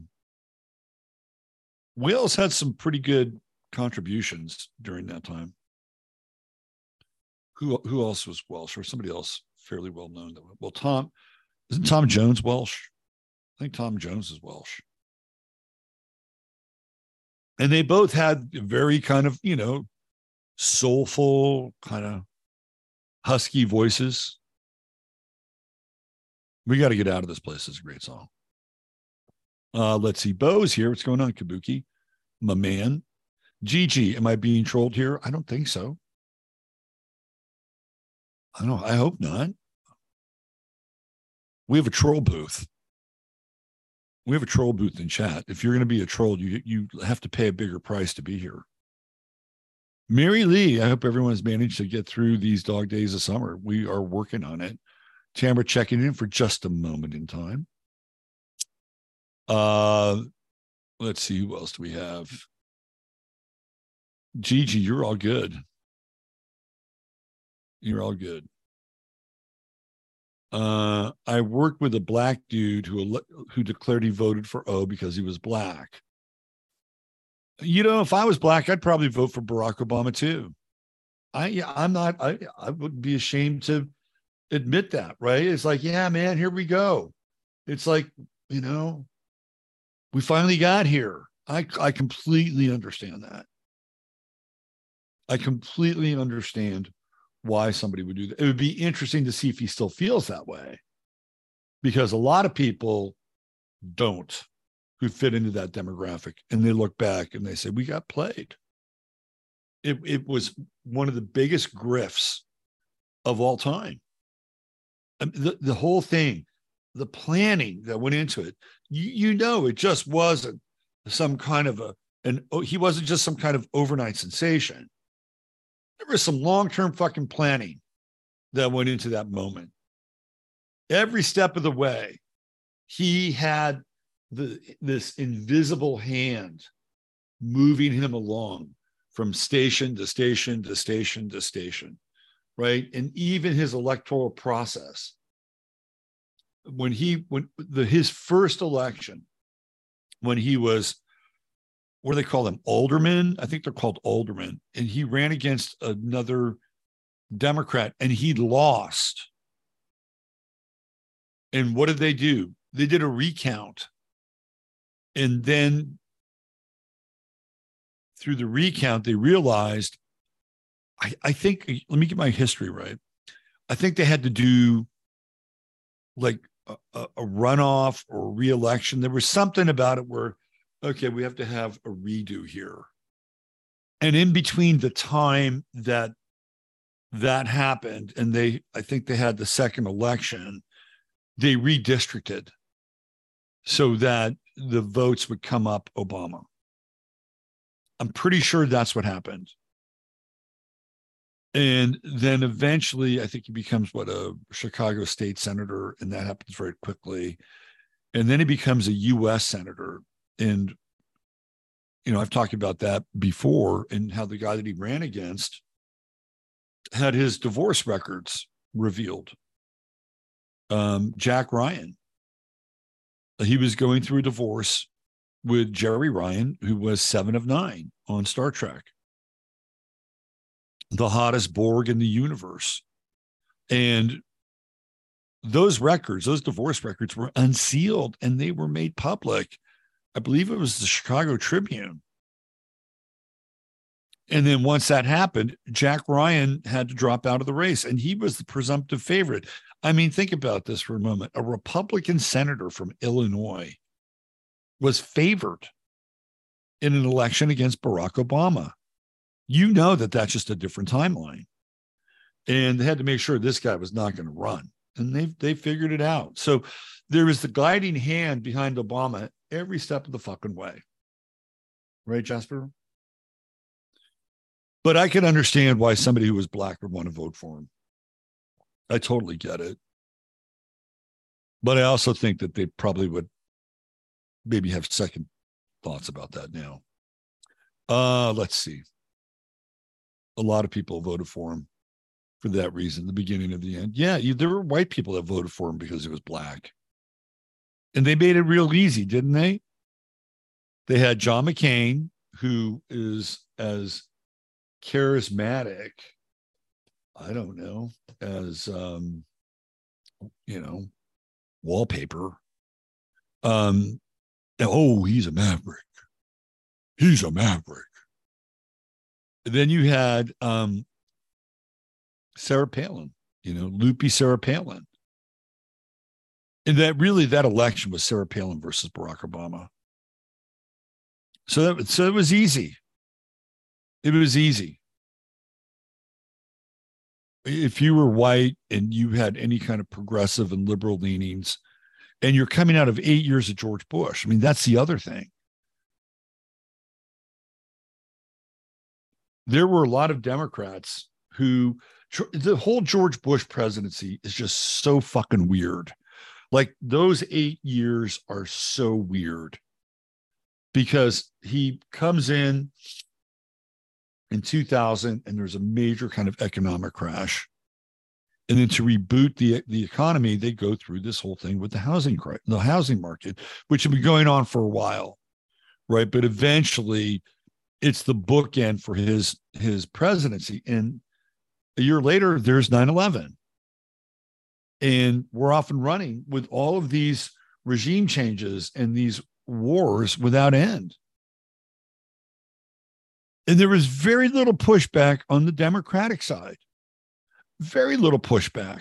Wales had some pretty good contributions during that time. Who who else was Welsh, or somebody else fairly well known? That, well, Tom, isn't Tom Jones Welsh? I think Tom Jones is Welsh. And they both had very kind of, you know, soulful, kind of husky voices. We got to get out of this place. It's a great song. Uh, let's see. Bo's here. What's going on, Kabuki? My man. Gigi, am I being trolled here? I don't think so. I don't. I hope not. We have a troll booth. We have a troll booth in chat. If you're going to be a troll, you you have to pay a bigger price to be here. Mary Lee, I hope everyone's managed to get through these dog days of summer. We are working on it. Tamara checking in for just a moment in time. Uh, let's see, who else do we have? Gigi, you're all good. You're all good. Uh, I worked with a black dude who who declared he voted for O because he was black. You know, if I was black, I'd probably vote for Barack Obama too. I I'm not. I I wouldn't be ashamed to admit that, right? It's like, yeah, man, here we go. It's like, you know, we finally got here. I I completely understand that. I completely understand why somebody would do that. It would be interesting to see if he still feels that way, because a lot of people don't, who fit into that demographic, and they look back and they say, we got played. It it was one of the biggest grifts of all time. I mean, the, the whole thing, the planning that went into it, you, you know, it just wasn't some kind of a, and he wasn't just some kind of overnight sensation. There was some long-term fucking planning that went into that moment. Every step of the way, he had the, this invisible hand moving him along from station to station to station to station, right? And even his electoral process, when he, when the, his first election, when he was, what do they call them? Aldermen? I think they're called aldermen. And he ran against another Democrat and he lost. And what did they do? They did a recount. And then through the recount, they realized, I, I think, let me get my history right. I think they had to do like a, a runoff or re-election. There was something about it where, okay, we have to have a redo here. And in between the time that that happened and they, I think they had the second election, they redistricted so that the votes would come up Obama. I'm pretty sure that's what happened. And then eventually, I think he becomes what, a Chicago state senator, and that happens very quickly. And then he becomes a U S senator. And, you know, I've talked about that before, and how the guy that he ran against had his divorce records revealed. Um, Jack Ryan. He was going through a divorce with Jerry Ryan, who was seven of nine on Star Trek, the hottest Borg in the universe. And those records, those divorce records were unsealed and they were made public. I believe it was the Chicago Tribune. And then once that happened, Jack Ryan had to drop out of the race, and he was the presumptive favorite. I mean, think about this for a moment. A Republican senator from Illinois was favored in an election against Barack Obama. You know that that's just a different timeline. And they had to make sure this guy was not going to run. and they've they figured it out. So there is the guiding hand behind Obama every step of the fucking way. Right, Jasper? But I can understand why somebody who was black would want to vote for him. I totally get it. But I also think that they probably would maybe have second thoughts about that now. Uh, let's see. A lot of people voted for him for that reason, the beginning of the end. Yeah, you, there were white people that voted for him because he was black. And they made it real easy, didn't they? They had John McCain, who is as charismatic, I don't know, as, um, you know, wallpaper. Um, oh, he's a maverick. He's a maverick. Then you had um, Sarah Palin, you know, loopy Sarah Palin. And that really, that election was Sarah Palin versus Barack Obama. So that, so it was easy. It was easy. If you were white and you had any kind of progressive and liberal leanings, and you're coming out of eight years of George Bush, I mean, that's the other thing. There were a lot of Democrats who, the whole George Bush presidency is just so fucking weird. Like, those eight years are so weird because he comes in in two thousand and there's a major kind of economic crash. And then to reboot the, the economy, they go through this whole thing with the housing, the housing market, which had been going on for a while, right? But eventually, it's the bookend for his his presidency. And a year later, there's nine eleven. And we're off and running with all of these regime changes and these wars without end. And there was very little pushback on the Democratic side. Very little pushback.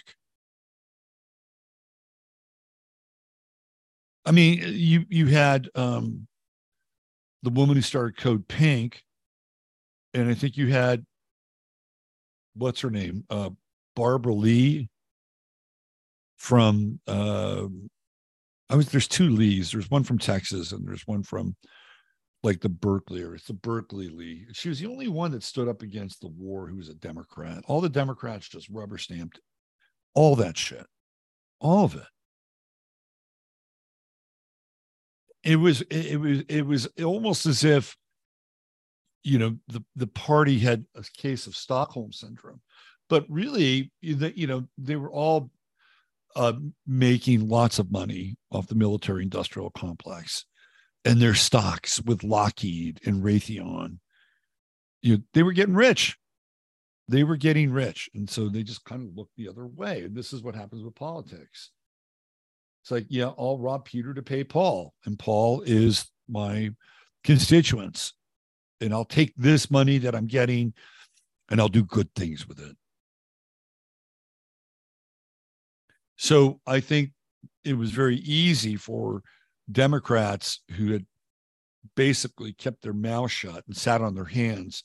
I mean, you you had... Um, the woman who started Code Pink, and I think you had, what's her name? Uh, Barbara Lee from, uh, I was, there's two Lees. There's one from Texas and there's one from like the Berkeley, or it's the Berkeley Lee. She was the only one that stood up against the war who was a Democrat. All the Democrats just rubber stamped all that shit, all of it. It was it was it was almost as if, you know, the, the party had a case of Stockholm syndrome, but really, you know, they were all uh, making lots of money off the military industrial complex and their stocks with Lockheed and Raytheon. You know, they were getting rich. They were getting rich. And so they just kind of looked the other way. And this is what happens with politics. It's like, yeah, I'll rob Peter to pay Paul. And Paul is my constituents. And I'll take this money that I'm getting and I'll do good things with it. So I think it was very easy for Democrats who had basically kept their mouth shut and sat on their hands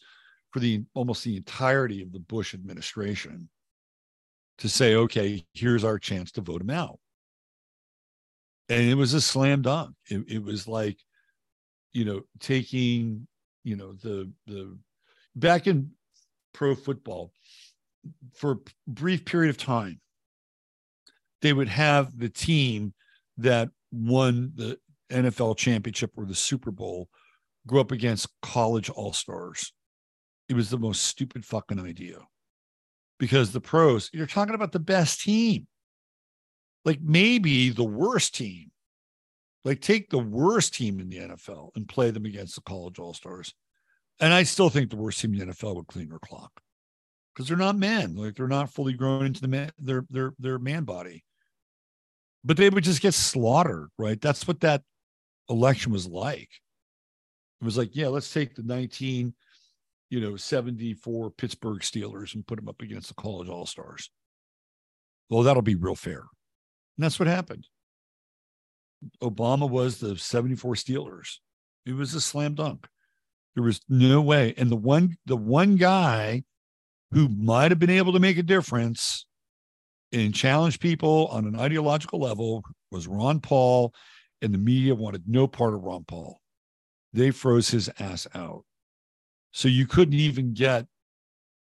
for the almost the entirety of the Bush administration to say, okay, here's our chance to vote him out. And it was a slam dunk. It, it was like, you know, taking, you know, the, the back in pro football for a brief period of time, they would have the team that won the N F L championship or the Super Bowl go up against college all-stars. It was the most stupid fucking idea because the pros, you're talking about the best team. Like maybe the worst team, like take the worst team in the N F L and play them against the college all-stars. And I still think the worst team in the N F L would clean their clock because they're not men. Like they're not fully grown into the man, their, their, their man body, but they would just get slaughtered. Right. That's what that election was like. It was like, yeah, let's take the nineteen, you know, seventy-four Pittsburgh Steelers and put them up against the college all-stars. Well, that'll be real fair. And that's what happened. Obama was the seventy-four Steelers. It was a slam dunk. There was no way. And the one, the one guy who might have been able to make a difference and challenged people on an ideological level was Ron Paul, and the media wanted no part of Ron Paul. They froze his ass out. So you couldn't even get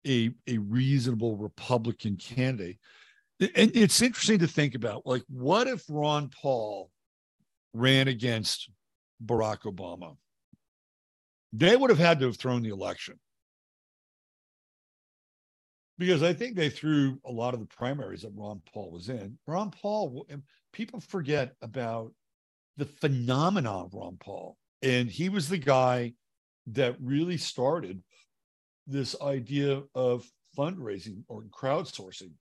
a, a reasonable Republican candidate. And it's interesting to think about, like, what if Ron Paul ran against Barack Obama? They would have had to have thrown the election, because I think they threw a lot of the primaries that Ron Paul was in. Ron Paul, people forget about the phenomenon of Ron Paul. And he was the guy that really started this idea of fundraising or crowdsourcing.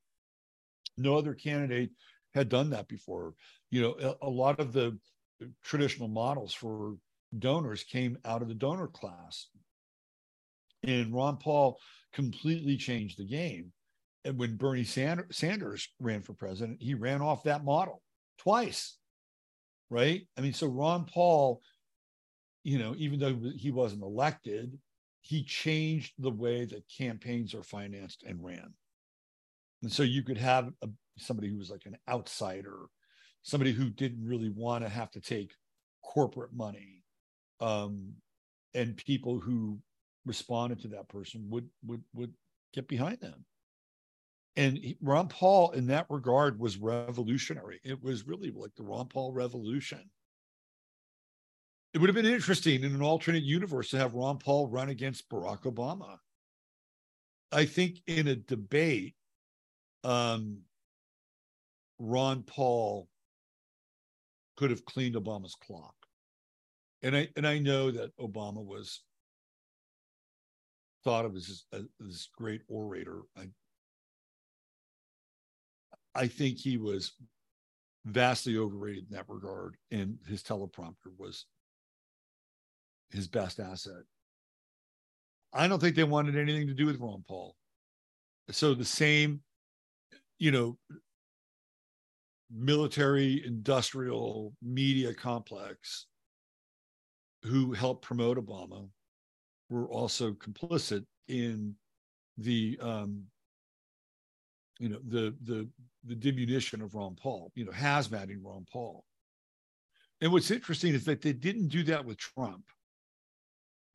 No other candidate had done that before. You know, a, a lot of the traditional models for donors came out of the donor class. And Ron Paul completely changed the game. And when Bernie Sanders ran for president, he ran off that model twice, right? I mean, so Ron Paul, you know, even though he wasn't elected, he changed the way that campaigns are financed and ran. And so you could have a, somebody who was like an outsider, somebody who didn't really want to have to take corporate money, um, and people who responded to that person would would would get behind them. And he, Ron Paul, in that regard, was revolutionary. It was really like the Ron Paul revolution. It would have been interesting in an alternate universe to have Ron Paul run against Barack Obama. I think in a debate, um, Ron Paul could have cleaned Obama's clock. And I and I know that Obama was thought of as this great orator. I, I think he was vastly overrated in that regard, and his teleprompter was his best asset. I don't think they wanted anything to do with Ron Paul. So the same, you know, military, industrial, media complex who helped promote Obama were also complicit in the, um, you know, the the the diminution of Ron Paul, you know, hazmating Ron Paul. And what's interesting is that they didn't do that with Trump,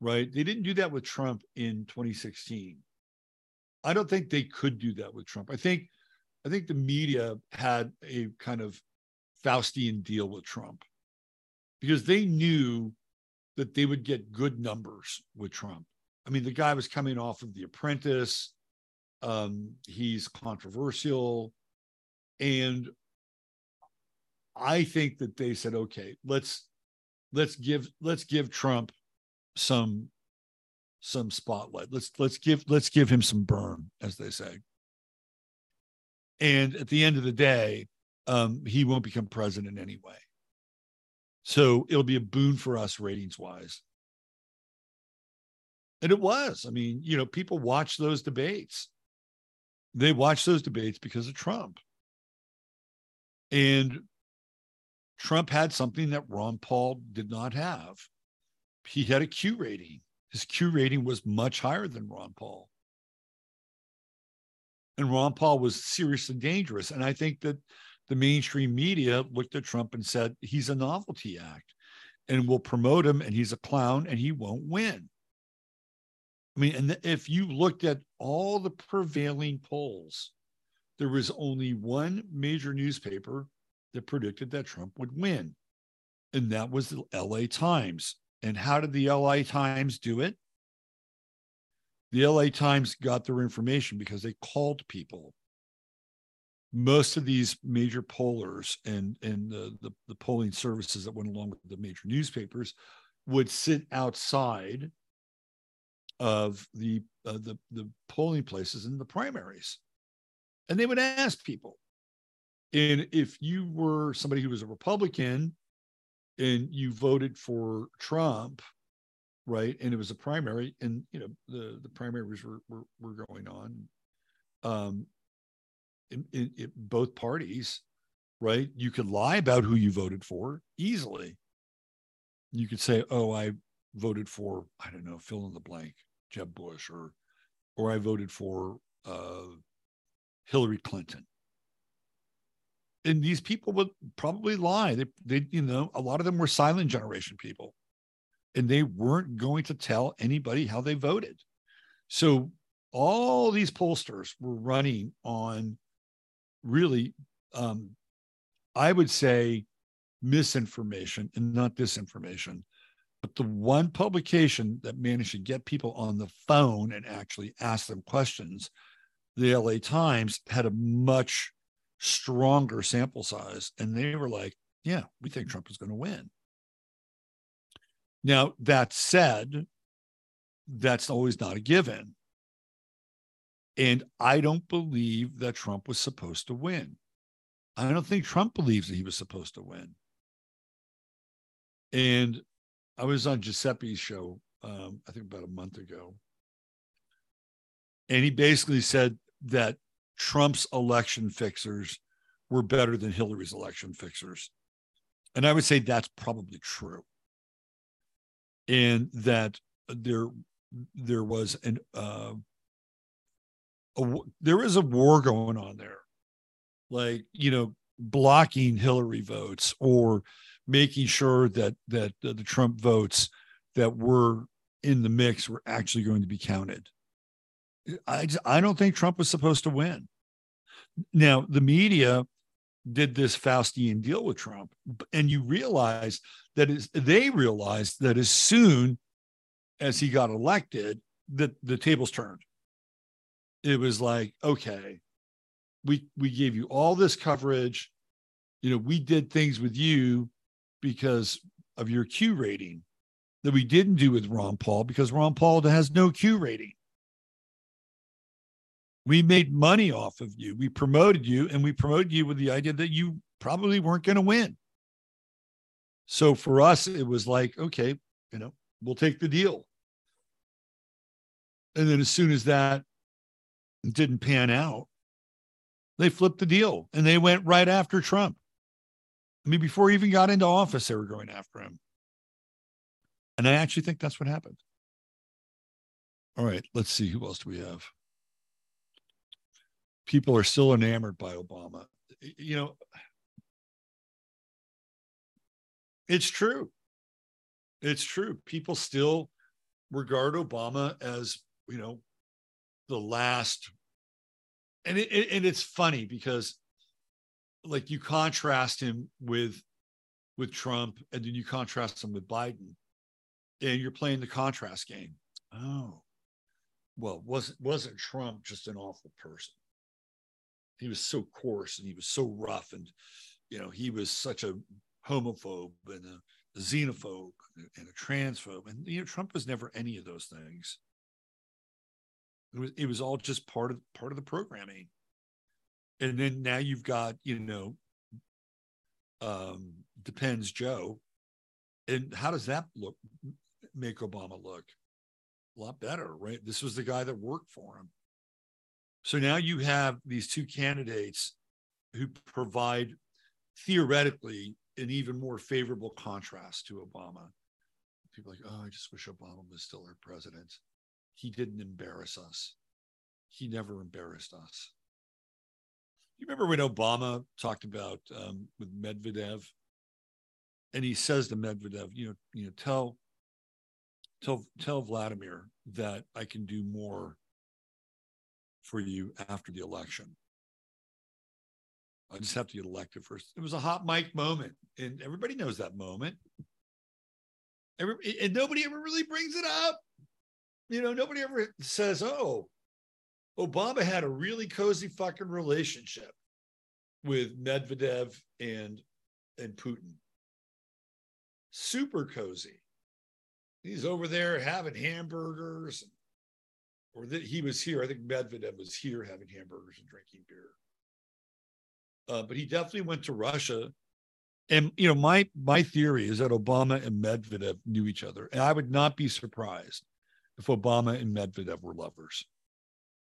right? They didn't do that with Trump in twenty sixteen. I don't think they could do that with Trump. I think, I think the media had a kind of Faustian deal with Trump, because they knew that they would get good numbers with Trump. I mean, the guy was coming off of The Apprentice. Um, he's controversial. And I think that they said, okay, let's let's give let's give Trump some some spotlight. Let's let's give let's give him some burn, as they say. And at the end of the day, um, he won't become president anyway. So it'll be a boon for us ratings wise. And it was, I mean, you know, people watch those debates. They watch those debates because of Trump. And Trump had something that Ron Paul did not have. He had a Q rating. His Q rating was much higher than Ron Paul. And Ron Paul was seriously dangerous. And I think that the mainstream media looked at Trump and said, he's a novelty act and we'll promote him, and he's a clown and he won't win. I mean, and if you looked at all the prevailing polls, there was only one major newspaper that predicted that Trump would win, and that was the L A Times. And how did the L A Times do it? The L A Times got their information because they called people. Most of these major pollers and, and the, the, the polling services that went along with the major newspapers would sit outside of the, uh, the, the polling places in the primaries. And they would ask people. And if you were somebody who was a Republican and you voted for Trump, right, and it was a primary, and, you know, the, the primaries were, were, were going on, um, In, in, in both parties, right? You could lie about who you voted for easily. You could say, oh, I voted for, I don't know, fill in the blank, Jeb Bush, or or I voted for uh, Hillary Clinton. and these people would probably lie. They, they, you know, a lot of them were silent generation people, and they weren't going to tell anybody how they voted. So all these pollsters were running on really, um, I would say, misinformation and not disinformation. But the one publication that managed to get people on the phone and actually ask them questions, the L A Times, had a much stronger sample size. And they were like, yeah, we think Trump is going to win. Now, that said, that's always not a given. And I don't believe that Trump was supposed to win. I don't think Trump believes that he was supposed to win. And I was on Giuseppe's show, um, I think about a month ago. And he basically said that Trump's election fixers were better than Hillary's election fixers. And I would say that's probably true. And that there, there was an, uh, a, there was a war going on there. Like, you know, blocking Hillary votes or making sure that that uh, the Trump votes that were in the mix were actually going to be counted. I just, I don't think Trump was supposed to win. Now, the media did this Faustian deal with Trump, and you realize that is they realized that as soon as he got elected, that the tables turned. It was like, okay, we we gave you all this coverage. You know, we did things with you because of your Q rating that we didn't do with Ron Paul, because Ron Paul has no Q rating. We made money off of you. We promoted you, and we promoted you with the idea that you probably weren't going to win. So for us, it was like, okay, you know, we'll take the deal. And then as soon as that didn't pan out, they flipped the deal, and they went right after Trump. I mean, before he even got into office, they were going after him. And I actually think that's what happened. All right, let's see. Who else do we have? People are still enamored by Obama. You know, it's true. It's true. People still regard Obama as, you know, the last. And it, it, and it's funny because, like, you contrast him with with Trump, and then you contrast him with Biden, and you're playing the contrast game. Oh, well, wasn't wasn't Trump just an awful person? He was so coarse, and he was so rough, and, you know, he was such a homophobe and a xenophobe and a transphobe. And, you know, Trump was never any of those things. It was it was all just part of part of the programming. And then now you've got, you know, um, Depends Joe. And how does that look, make Obama look? A lot better, right? This was the guy that worked for him. So now you have these two candidates who provide, theoretically, an even more favorable contrast to Obama. People are like, oh, I just wish Obama was still our president. He didn't embarrass us. He never embarrassed us. You remember when Obama talked about um, with Medvedev, and he says to Medvedev, you know, you know, tell, tell, tell Vladimir that I can do more for you after the election. I just have to get elected first. It was a hot mic moment, and everybody knows that moment. Every, and nobody ever really brings it up. You know, nobody ever says, oh, Obama had a really cozy fucking relationship with Medvedev and, and Putin. Super cozy. He's over there having hamburgers, or that he was here. I think Medvedev was here having hamburgers and drinking beer. Uh, but he definitely went to Russia. And, you know, my, my theory is that Obama and Medvedev knew each other. And I would not be surprised if Obama and Medvedev were lovers.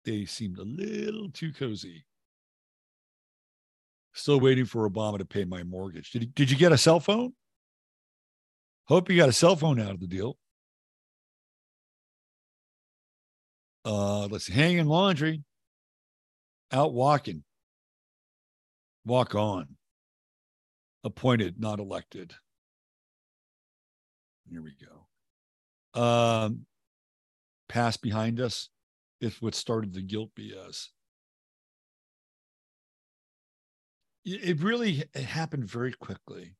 They seemed a little too cozy. Still waiting for Obama to pay my mortgage. Did, did you get a cell phone? Hope you got a cell phone out of the deal. Uh, let's see. Hanging laundry. Out walking. Walk on. Appointed, not elected. Here we go. Um, past behind us. It's what started the guilt B S. It really it happened very quickly,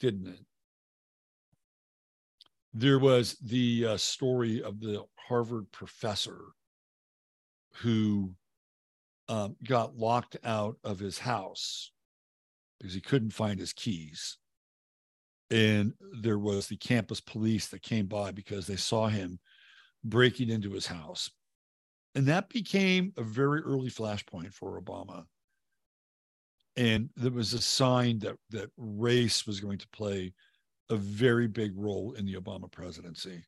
didn't it? There was the uh, story of the Harvard professor who um, got locked out of his house because he couldn't find his keys. And there was the campus police that came by because they saw him breaking into his house. And that became a very early flashpoint for Obama. And there was a sign that, that race was going to play a very big role in the Obama presidency.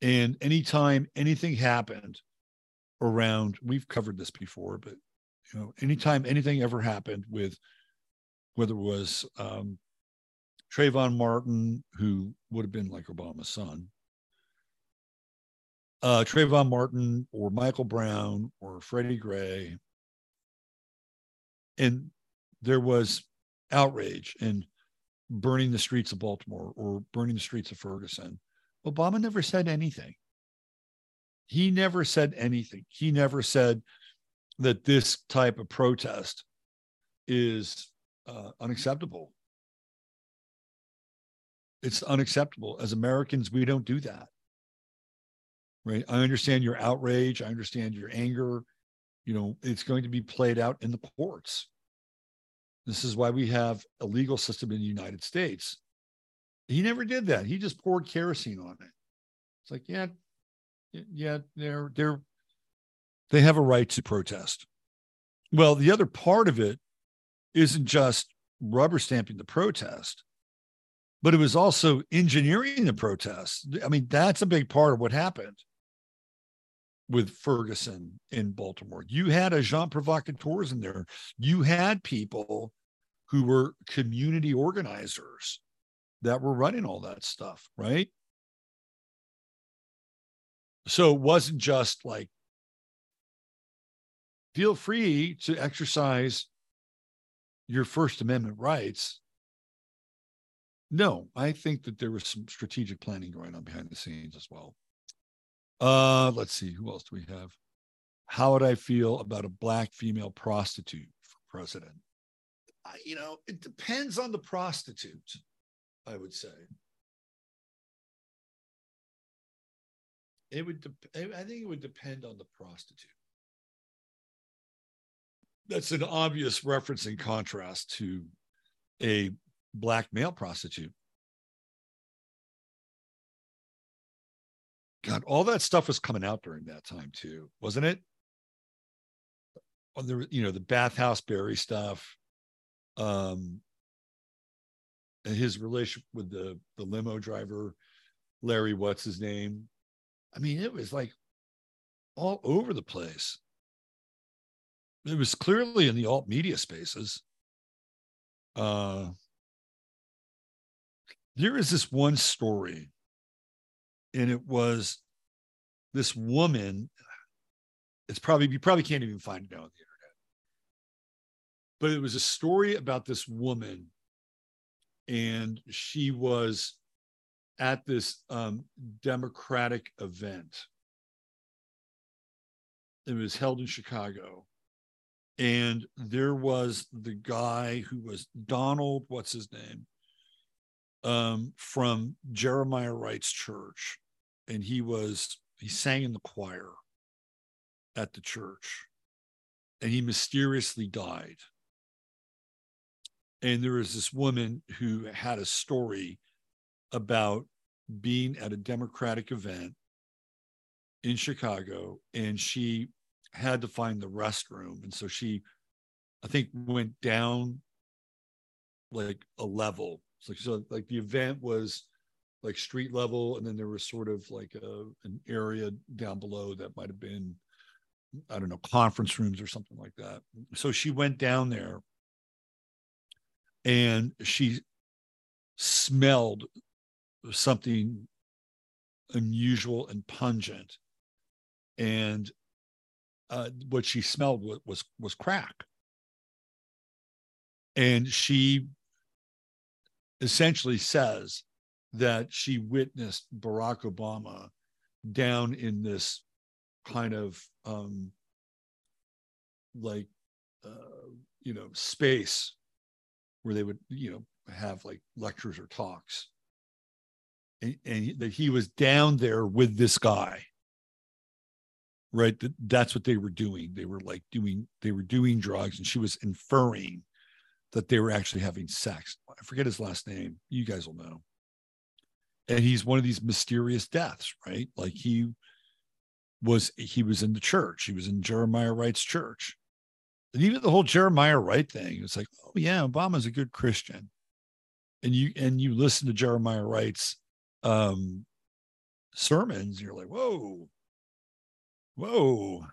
And anytime anything happened around, we've covered this before, but you know, anytime anything ever happened with, whether it was um, Trayvon Martin, who would have been like Obama's son, uh, Trayvon Martin or Michael Brown or Freddie Gray, and there was outrage and burning the streets of Baltimore or burning the streets of Ferguson. Obama never said anything. He never said anything. He never said that this type of protest is uh, unacceptable. It's unacceptable. As Americans, we don't do that. Right? I understand your outrage. I understand your anger. You know, it's going to be played out in the courts. This is why we have a legal system in the United States. He never did that. He just poured kerosene on it. It's like, yeah, yeah, they're they're they have a right to protest. Well, the other part of it isn't just rubber stamping the protest, but it was also engineering the protest. I mean, that's a big part of what happened with Ferguson in Baltimore. You had agents provocateurs in there. You had people who were community organizers that were running all that stuff, right? So it wasn't just like, feel free to exercise your First Amendment rights. No, I think that there was some strategic planning going on behind the scenes as well. Uh, let's see, who else do we have? How would I feel about a black female prostitute for president? I, you know, it depends on the prostitute, I would say. It would, de- I think it would depend on the prostitute. That's an obvious reference in contrast to a black male prostitute. God, all that stuff was coming out during that time too, wasn't it? There, you know, the bathhouse Berry stuff, um, and his relationship with the the limo driver, Larry, what's his name? I mean, it was like all over the place. It was clearly in the alt media spaces. Uh, there is this one story. And it was this woman. It's probably, you probably can't even find it out on the internet. But it was a story about this woman. And she was at this um, Democratic event. It was held in Chicago. And there was the guy who was Donald, what's his name? Um, from Jeremiah Wright's church. And he was, he sang in the choir at the church, and he mysteriously died. And there was this woman who had a story about being at a Democratic event in Chicago, and she had to find the restroom. And so she, I think, went down like a level. So, so like the event was like street level, and then there was sort of like a, an area down below that might have been, I don't know, conference rooms or something like that. So she went down there and she smelled something unusual and pungent. And uh, what she smelled was was, was crack. And she essentially says that she witnessed Barack Obama down in this kind of um, like, uh, you know, space where they would, you know, have like lectures or talks. And, and that he was down there with this guy, right? That, that's what they were doing. They were like doing, they were doing drugs, and she was inferring that they were actually having sex. I forget his last name. You guys will know. And he's one of these mysterious deaths, right? Like he was, he was in the church. He was in Jeremiah Wright's church. And even the whole Jeremiah Wright thing, it's like, oh yeah, Obama's a good Christian. And you, and you listen to Jeremiah Wright's um sermons, you're like, whoa, whoa,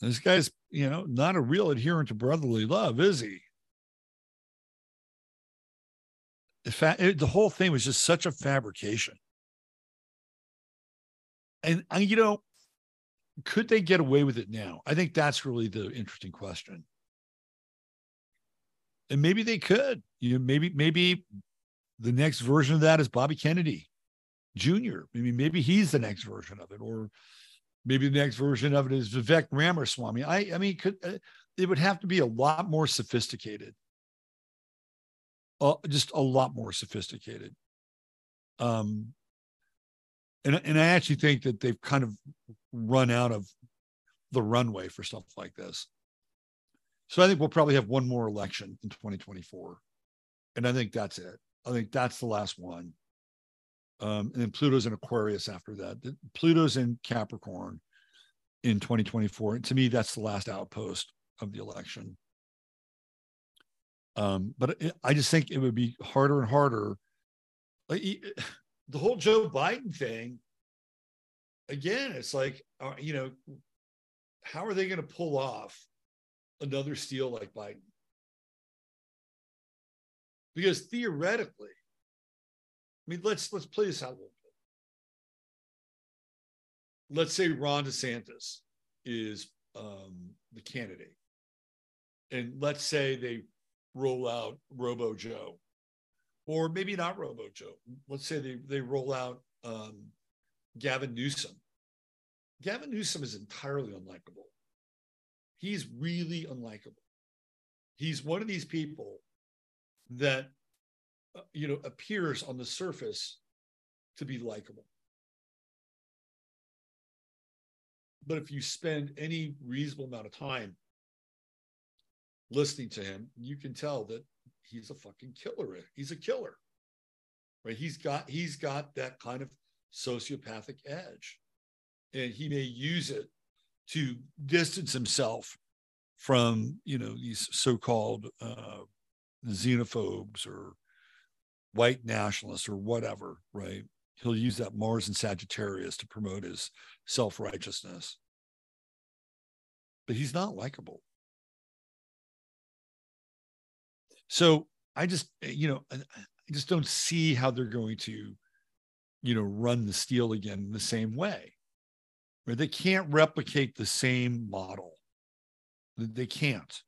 this guy's, you know, not a real adherent to brotherly love, is he? In fact, it, the whole thing was just such a fabrication. And, and you know, could they get away with it now? I think that's really the interesting question. And maybe they could, you know, maybe maybe the next version of that is Bobby Kennedy Junior I mean, maybe he's the next version of it, or maybe the next version of it is Vivek Ramaswamy. I, I mean, could, uh, it would have to be a lot more sophisticated, uh, just a lot more sophisticated. Um, and and I actually think that they've kind of run out of the runway for stuff like this. So I think we'll probably have one more election in twenty twenty-four, and I think that's it. I think that's the last one. Um, and then Pluto's in Aquarius after that. The, Pluto's in Capricorn in twenty twenty-four. And to me, that's the last outpost of the election. Um, but it, I just think it would be harder and harder. Like, the whole Joe Biden thing, again, it's like, uh, you know, how are they going to pull off another steal like Biden? Because theoretically, I mean, let's let's play this out a little bit. Let's say Ron DeSantis is um, the candidate, and let's say they roll out Robo Joe, or maybe not Robo Joe. Let's say they they roll out um, Gavin Newsom. Gavin Newsom is entirely unlikable. He's really unlikable. He's one of these people that, you know, appears on the surface to be likable. But if you spend any reasonable amount of time listening to him, you can tell that he's a fucking killer. He's a killer, right? He's got, he's got that kind of sociopathic edge, and he may use it to distance himself from, you know, these so-called, uh, xenophobes or white nationalists or whatever, right? He'll use that Mars and Sagittarius to promote his self-righteousness. But he's not likable. So I just, you know, I just don't see how they're going to, you know, run the steal again in the same way, where they can't replicate the same model. They can't.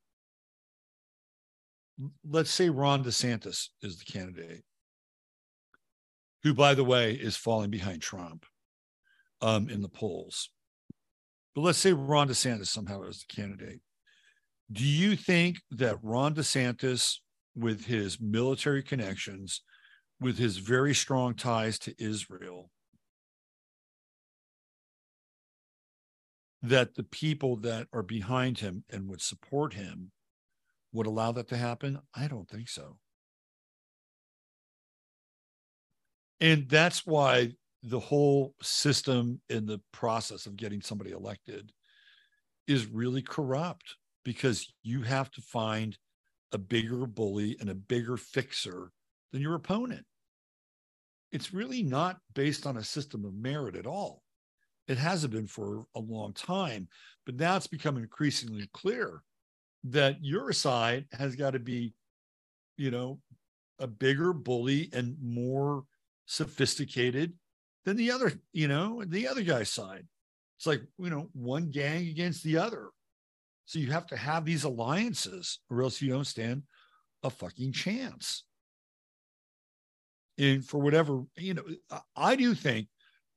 Let's say Ron DeSantis is the candidate, who, by the way, is falling behind Trump um, in the polls. But let's say Ron DeSantis somehow is the candidate. Do you think that Ron DeSantis, with his military connections, with his very strong ties to Israel, that the people that are behind him and would support him would allow that to happen? I don't think so. And that's why the whole system in the process of getting somebody elected is really corrupt, because you have to find a bigger bully and a bigger fixer than your opponent. It's really not based on a system of merit at all. It hasn't been for a long time, but now it's become increasingly clear that your side has got to be, you know, a bigger bully and more sophisticated than the other, you know, the other guy's side. It's like, you know, one gang against the other. So you have to have these alliances, or else you don't stand a fucking chance. And for whatever, you know, I do think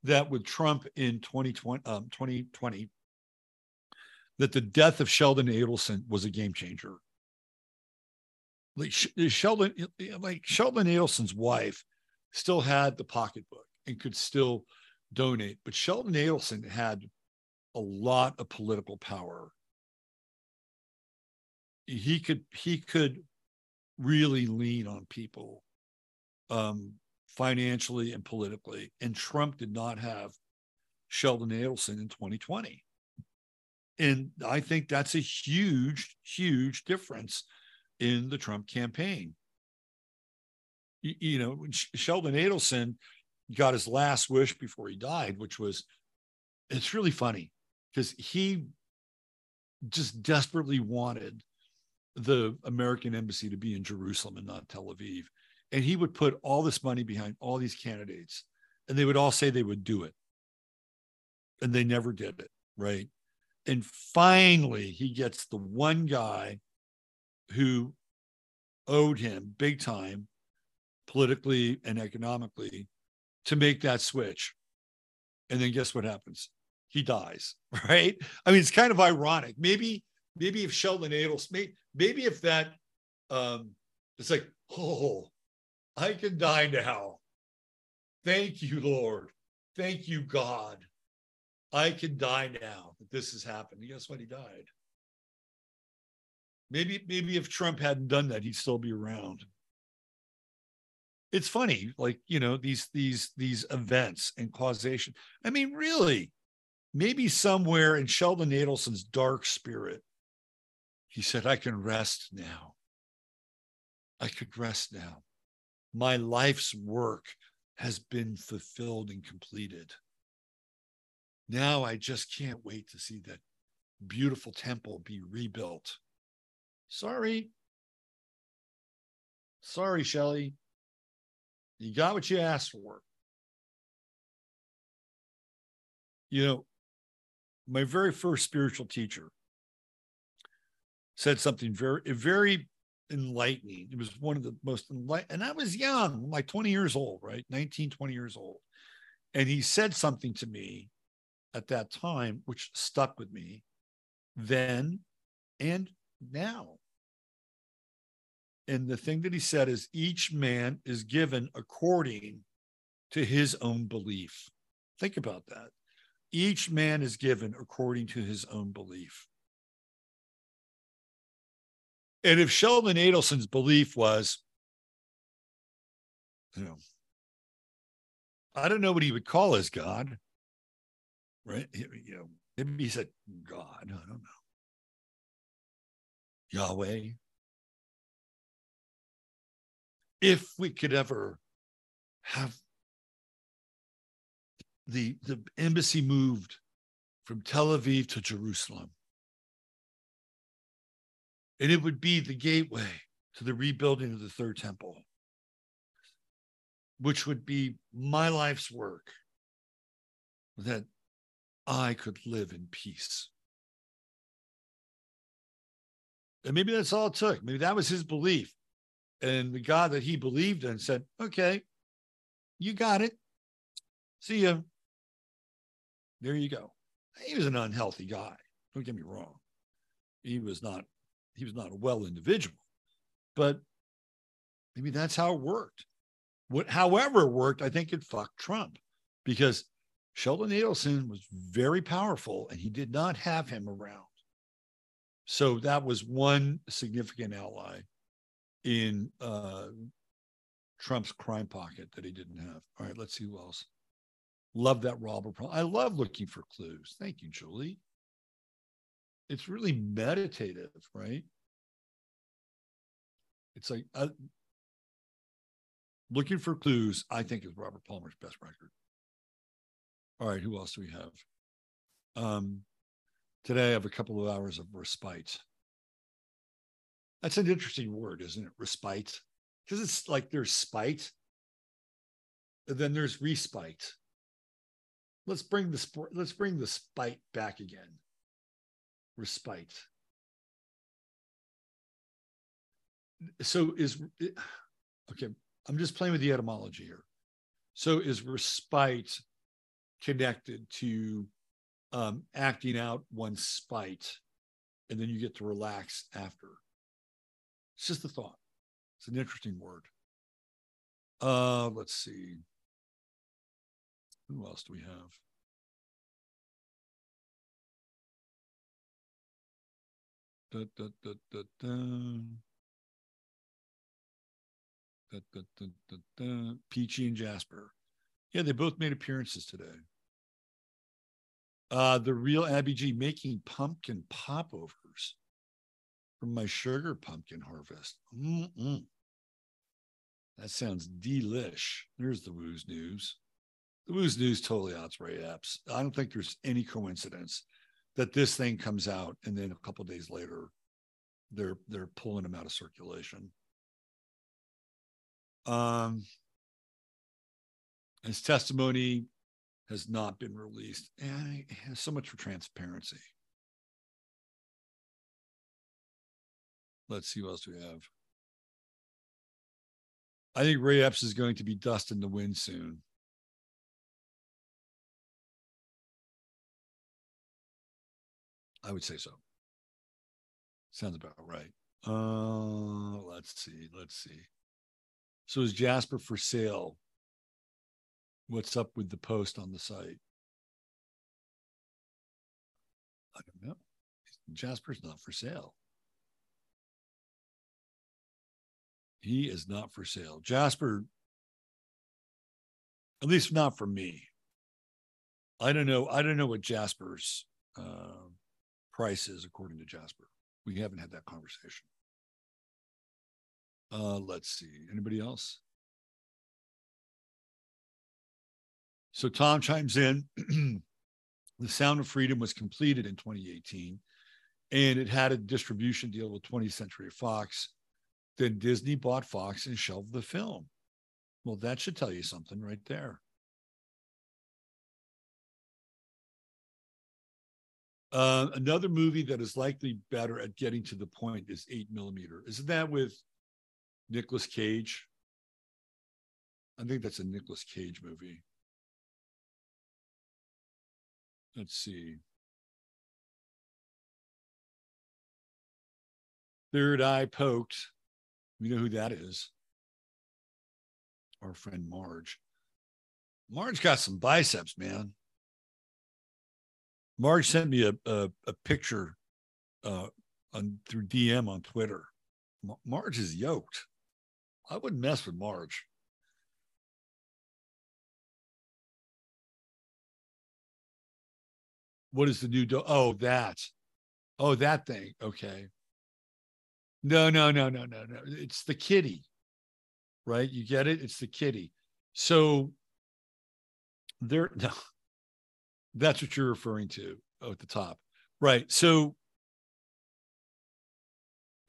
that with Trump in twenty twenty, um, twenty twenty, that the death of Sheldon Adelson was a game changer. Like Sheldon, like Sheldon Adelson's wife still had the pocketbook and could still donate, but Sheldon Adelson had a lot of political power. He could, he could really lean on people um, financially and politically. And Trump did not have Sheldon Adelson in twenty twenty. And I think that's a huge, huge difference in the Trump campaign. You, you know, Sheldon Adelson got his last wish before he died, which was, it's really funny because he just desperately wanted the American embassy to be in Jerusalem and not Tel Aviv. And he would put all this money behind all these candidates, and they would all say they would do it. And they never did it, right? And finally, he gets the one guy who owed him big time politically and economically to make that switch. And then guess what happens? He dies, right? I mean, it's kind of ironic. Maybe, maybe if Sheldon Adelson, maybe if that, um, it's like, oh, I can die now. Thank you, Lord. Thank you, God. I can die now that this has happened. And guess what? He died. Maybe, maybe if Trump hadn't done that, he'd still be around. It's funny, like, you know, these, these, these events and causation. I mean, really, maybe somewhere in Sheldon Adelson's dark spirit, he said, I can rest now. I could rest now. My life's work has been fulfilled and completed. Now I just can't wait to see that beautiful temple be rebuilt. Sorry. Sorry, Shelley. You got what you asked for. You know, my very first spiritual teacher said something very, very enlightening. It was one of the most enlightening. And I was young, like twenty years old, right? nineteen, twenty years old. And he said something to me at that time, which stuck with me then and now. And the thing that he said is, each man is given according to his own belief. Think about that. Each man is given according to his own belief. And if Sheldon Adelson's belief was, you know, I don't know what he would call his God. Right? You know, maybe he said, God, I don't know. Yahweh. If we could ever have the, the embassy moved from Tel Aviv to Jerusalem, and it would be the gateway to the rebuilding of the third temple, which would be my life's work, that I could live in peace. And maybe that's all it took. Maybe that was his belief. And the God that he believed in said, okay, you got it. See ya. There you go. He was an unhealthy guy. Don't get me wrong. He was not, he was not a well individual, but maybe that's how it worked. What, however it worked, I think it fucked Trump, because Sheldon Adelson was very powerful and he did not have him around. So that was one significant ally in uh, Trump's crime pocket that he didn't have. All right, let's see who else. Love that Robert Palmer. I love looking for clues. Thank you, Julie. It's really meditative, right? It's like uh, looking for clues, I think, is Robert Palmer's best record. All right, who else do we have? Um, today I have a couple of hours of respite. That's an interesting word, isn't it? Respite. Because it's like there's spite, and then there's respite. Let's bring the let's bring the spite back again. Respite. so is, okay, I'm just playing with the etymology here. So is respite connected to um, acting out one's spite, and then you get to relax after? It's just a thought. It's an interesting word. Uh, let's see. Who else do we have? Da, da, da, da, da. Da, da, da, da, da. Peachy and Jasper. Yeah, they both made appearances today. Uh, the real Abby G making pumpkin popovers from my sugar pumpkin harvest. Mm-mm. That sounds delish. There's the Woo's News. The Woo's News totally outs Ray Epps. I don't think there's any coincidence that this thing comes out and then a couple of days later, they're they're pulling him out of circulation. Um, his testimony has not been released. And so much for transparency. Let's see what else we have. I think Ray Epps is going to be dust in the wind soon. I would say so. Sounds about right. Uh, let's see. Let's see. So is Jasper for sale? What's up with the post on the site? I don't know. Jasper's not for sale. He is not for sale. Jasper, at least not for me. I don't know. I don't know what Jasper's uh, price is according to Jasper. We haven't had that conversation. Uh, let's see. Anybody else? So Tom chimes in. The Sound of Freedom was completed in twenty eighteen, and it had a distribution deal with twentieth century fox. Then Disney bought Fox and shelved the film. Well, that should tell you something right there. Uh, another movie that is likely better at getting to the point is eight millimeter. Isn't that with Nicolas Cage? I think that's a Nicolas Cage movie. Let's see. Third Eye Poked. We know who that is. Our friend Marge. Marge got some biceps, man. Marge sent me a a, a picture uh, on through D M on Twitter. Marge is yoked. I wouldn't mess with Marge. What is the new? Do- oh, that. Oh, that thing. Okay. No, no, no, no, no, no. It's the kitty, right? You get it? It's the kitty. So there, no, that's what you're referring to at the top, right? So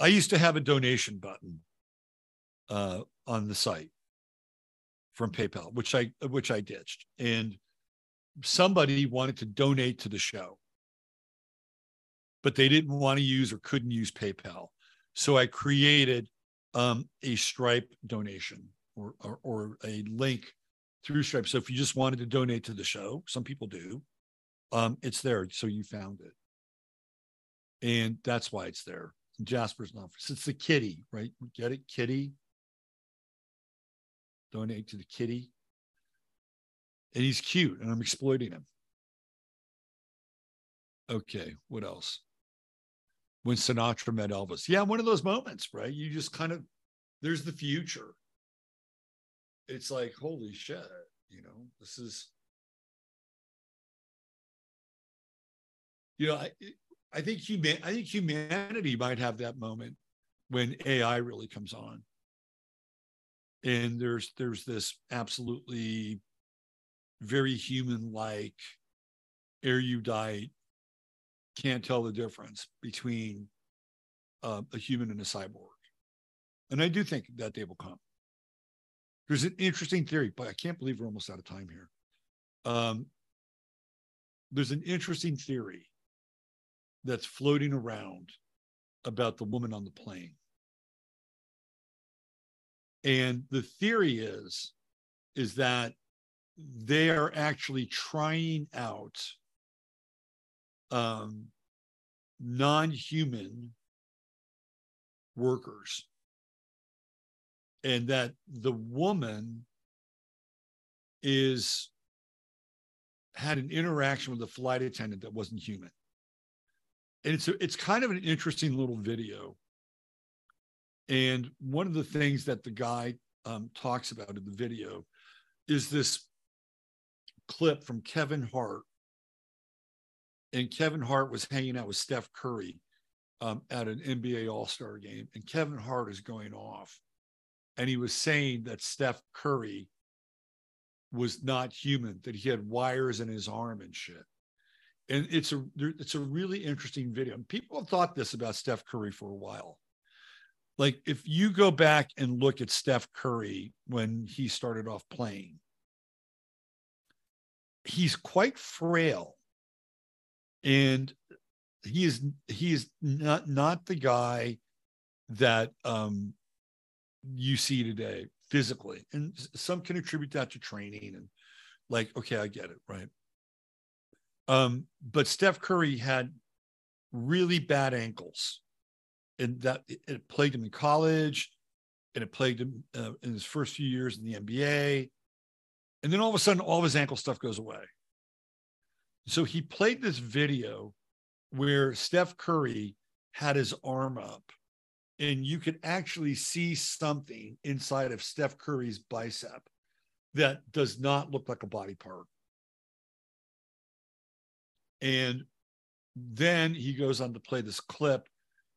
I used to have a donation button uh, on the site from PayPal, which I, which I ditched. And somebody wanted to donate to the show, but they didn't want to use or couldn't use PayPal. So I created um, a Stripe donation or, or, or a link through Stripe. So if you just wanted to donate to the show, some people do, um, it's there. So you found it. And that's why it's there. Jasper's not, it's the kitty, right? Get it? Kitty. Donate to the kitty. And he's cute and I'm exploiting him. Okay. What else? When Sinatra met Elvis. Yeah, one of those moments, right? You just kind of, there's the future. It's like, holy shit, you know, this is, you know, I, I think human, I think humanity might have that moment when A I really comes on. And there's, there's this absolutely very human-like, erudite, can't tell the difference between uh, a human and a cyborg. And I do think that day will come. There's an interesting theory, but I can't believe we're almost out of time here. Um, there's an interesting theory that's floating around about the woman on the plane And the theory is, is that they are actually trying out um, non-human workers, and that the woman is had an interaction with a flight attendant that wasn't human. And it's a, it's kind of an interesting little video. And one of the things that the guy um, talks about in the video is this clip from Kevin Hart. And Kevin Hart was hanging out with Steph Curry um, at an N B A All-Star game. And Kevin Hart is going off. And he was saying that Steph Curry was not human, that he had wires in his arm and shit. And it's a, it's a really interesting video. And people have thought this about Steph Curry for a while. Like, if you go back and look at Steph Curry when he started off playing, he's quite frail. And he is, he is not, not the guy that um, you see today physically. And some can attribute that to training and like, okay, I get it. Right. Um, but Steph Curry had really bad ankles, and that it plagued him in college, and it plagued him uh, in his first few years in the N B A. And then all of a sudden, all of his ankle stuff goes away. So he played this video where Steph Curry had his arm up, and you could actually see something inside of Steph Curry's bicep that does not look like a body part. And then he goes on to play this clip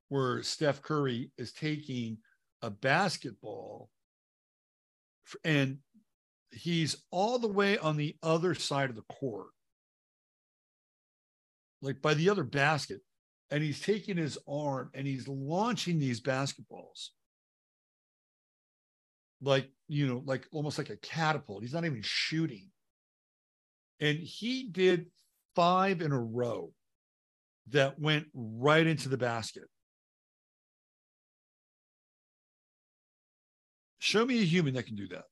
where Steph Curry is taking a basketball, and he's all the way on the other side of the court, like by the other basket, and he's taking his arm and he's launching these basketballs, like, you know, like almost like a catapult. He's not even shooting. And he did five in a row that went right into the basket. Show me a human that can do that.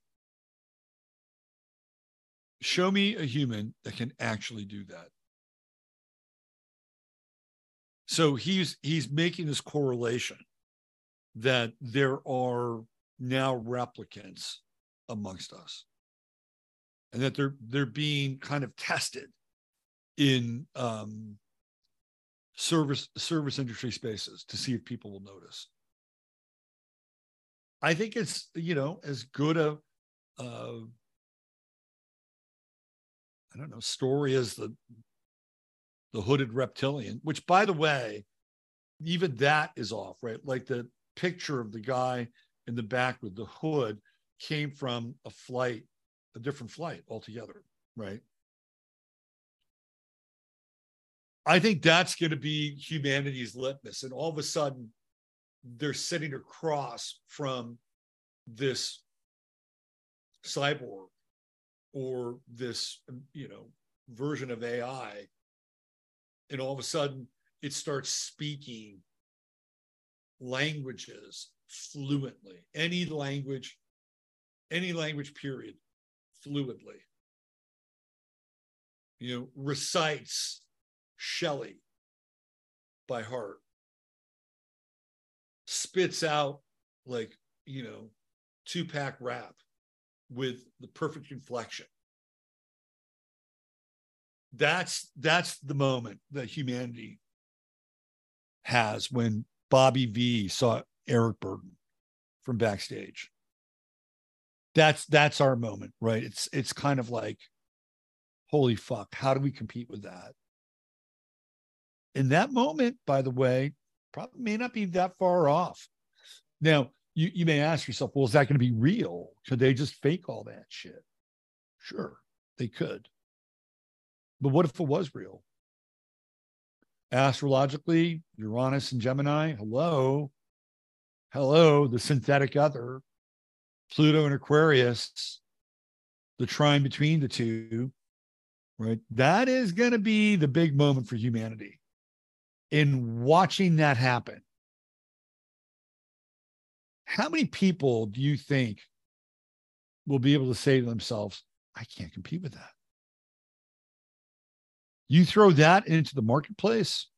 Show me a human that can actually do that. So he's he's making this correlation that there are now replicants amongst us, and that they're they're being kind of tested in um, service service industry spaces to see if people will notice. I think it's, you know, as good a uh, I don't know story as the the hooded reptilian, which, by the way, even that is off, right? Like, the picture of the guy in the back with the hood came from a flight, a different flight altogether, right? I think that's going to be humanity's litmus. And all of a sudden, they're sitting across from this cyborg or this, you know, version of A I. And all of a sudden, it starts speaking languages fluently, any language, any language period, fluently. You know, recites Shelley by heart, spits out, like, you know, two-pack rap with the perfect inflection. That's that's the moment that humanity has, when Bobby Vee saw Eric Burdon from backstage. That's that's our moment, right? It's it's kind of like, holy fuck, how do we compete with that? In that moment, by the way, probably may not be that far off. Now, you, you may ask yourself, well, is that going to be real? Could they just fake all that shit? Sure, they could. But what if it was real? Astrologically, Uranus and Gemini, hello. Hello, the synthetic other, Pluto and Aquarius, the trine between the two, right? That is going to be the big moment for humanity. In watching that happen, How many people do you think will be able to say to themselves, I can't compete with that? You throw that into the marketplace,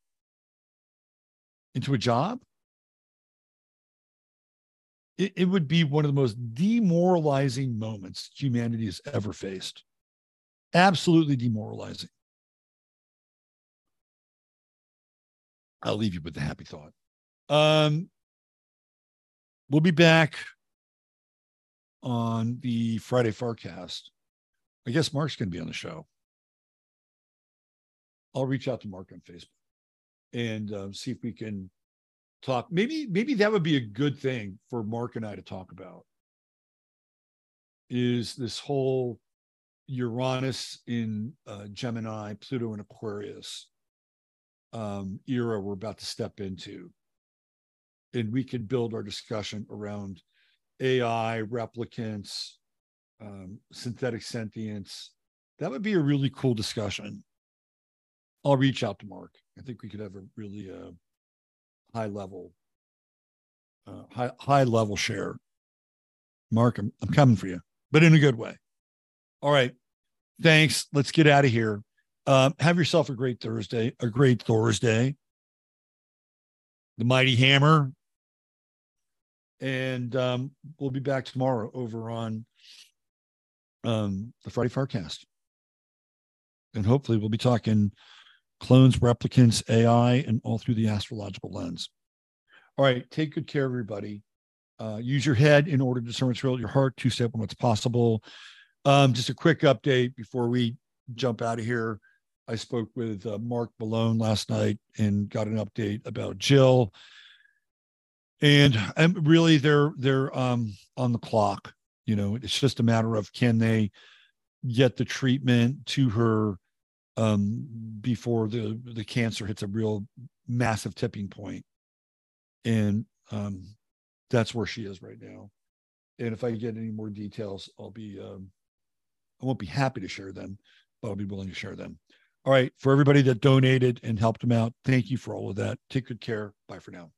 into a job, it, it would be one of the most demoralizing moments humanity has ever faced. Absolutely demoralizing. I'll leave you with the happy thought. Um, we'll be back on the Friday Forecast. I guess Mark's going to be on the show. I'll reach out to Mark on Facebook and um, see if we can talk. Maybe, maybe that would be a good thing for Mark and I to talk about, is this whole Uranus in uh, Gemini, Pluto in Aquarius um, era we're about to step into. And we could build our discussion around A I, replicants, um, synthetic sentience. That would be a really cool discussion. I'll reach out to Mark. I think we could have a really uh, high level, uh, high high level share. Mark, I'm, I'm coming for you, but in a good way. All right, thanks. Let's get out of here. Um, have yourself a great Thursday. A great Thursday. The Mighty Hammer. And um, we'll be back tomorrow over on um, the Friday Forecast. And hopefully we'll be talking clones, replicants, A I, and all through the astrological lens. All right, take good care, everybody. Uh, use your head in order to discern what's real, your heart to step on what's possible. Um, just a quick update before we jump out of here. I spoke with uh, Mark Malone last night and got an update about Jill. And um, really, they're they're um, on the clock. You know, it's just a matter of, can they get the treatment to her um, before the the cancer hits a real massive tipping point? And um, that's where she is right now. And if I get any more details, I'll be um, I won't be happy to share them, but I'll be willing to share them. All right. For everybody that donated and helped them out, thank you for all of that. Take good care. Bye for now.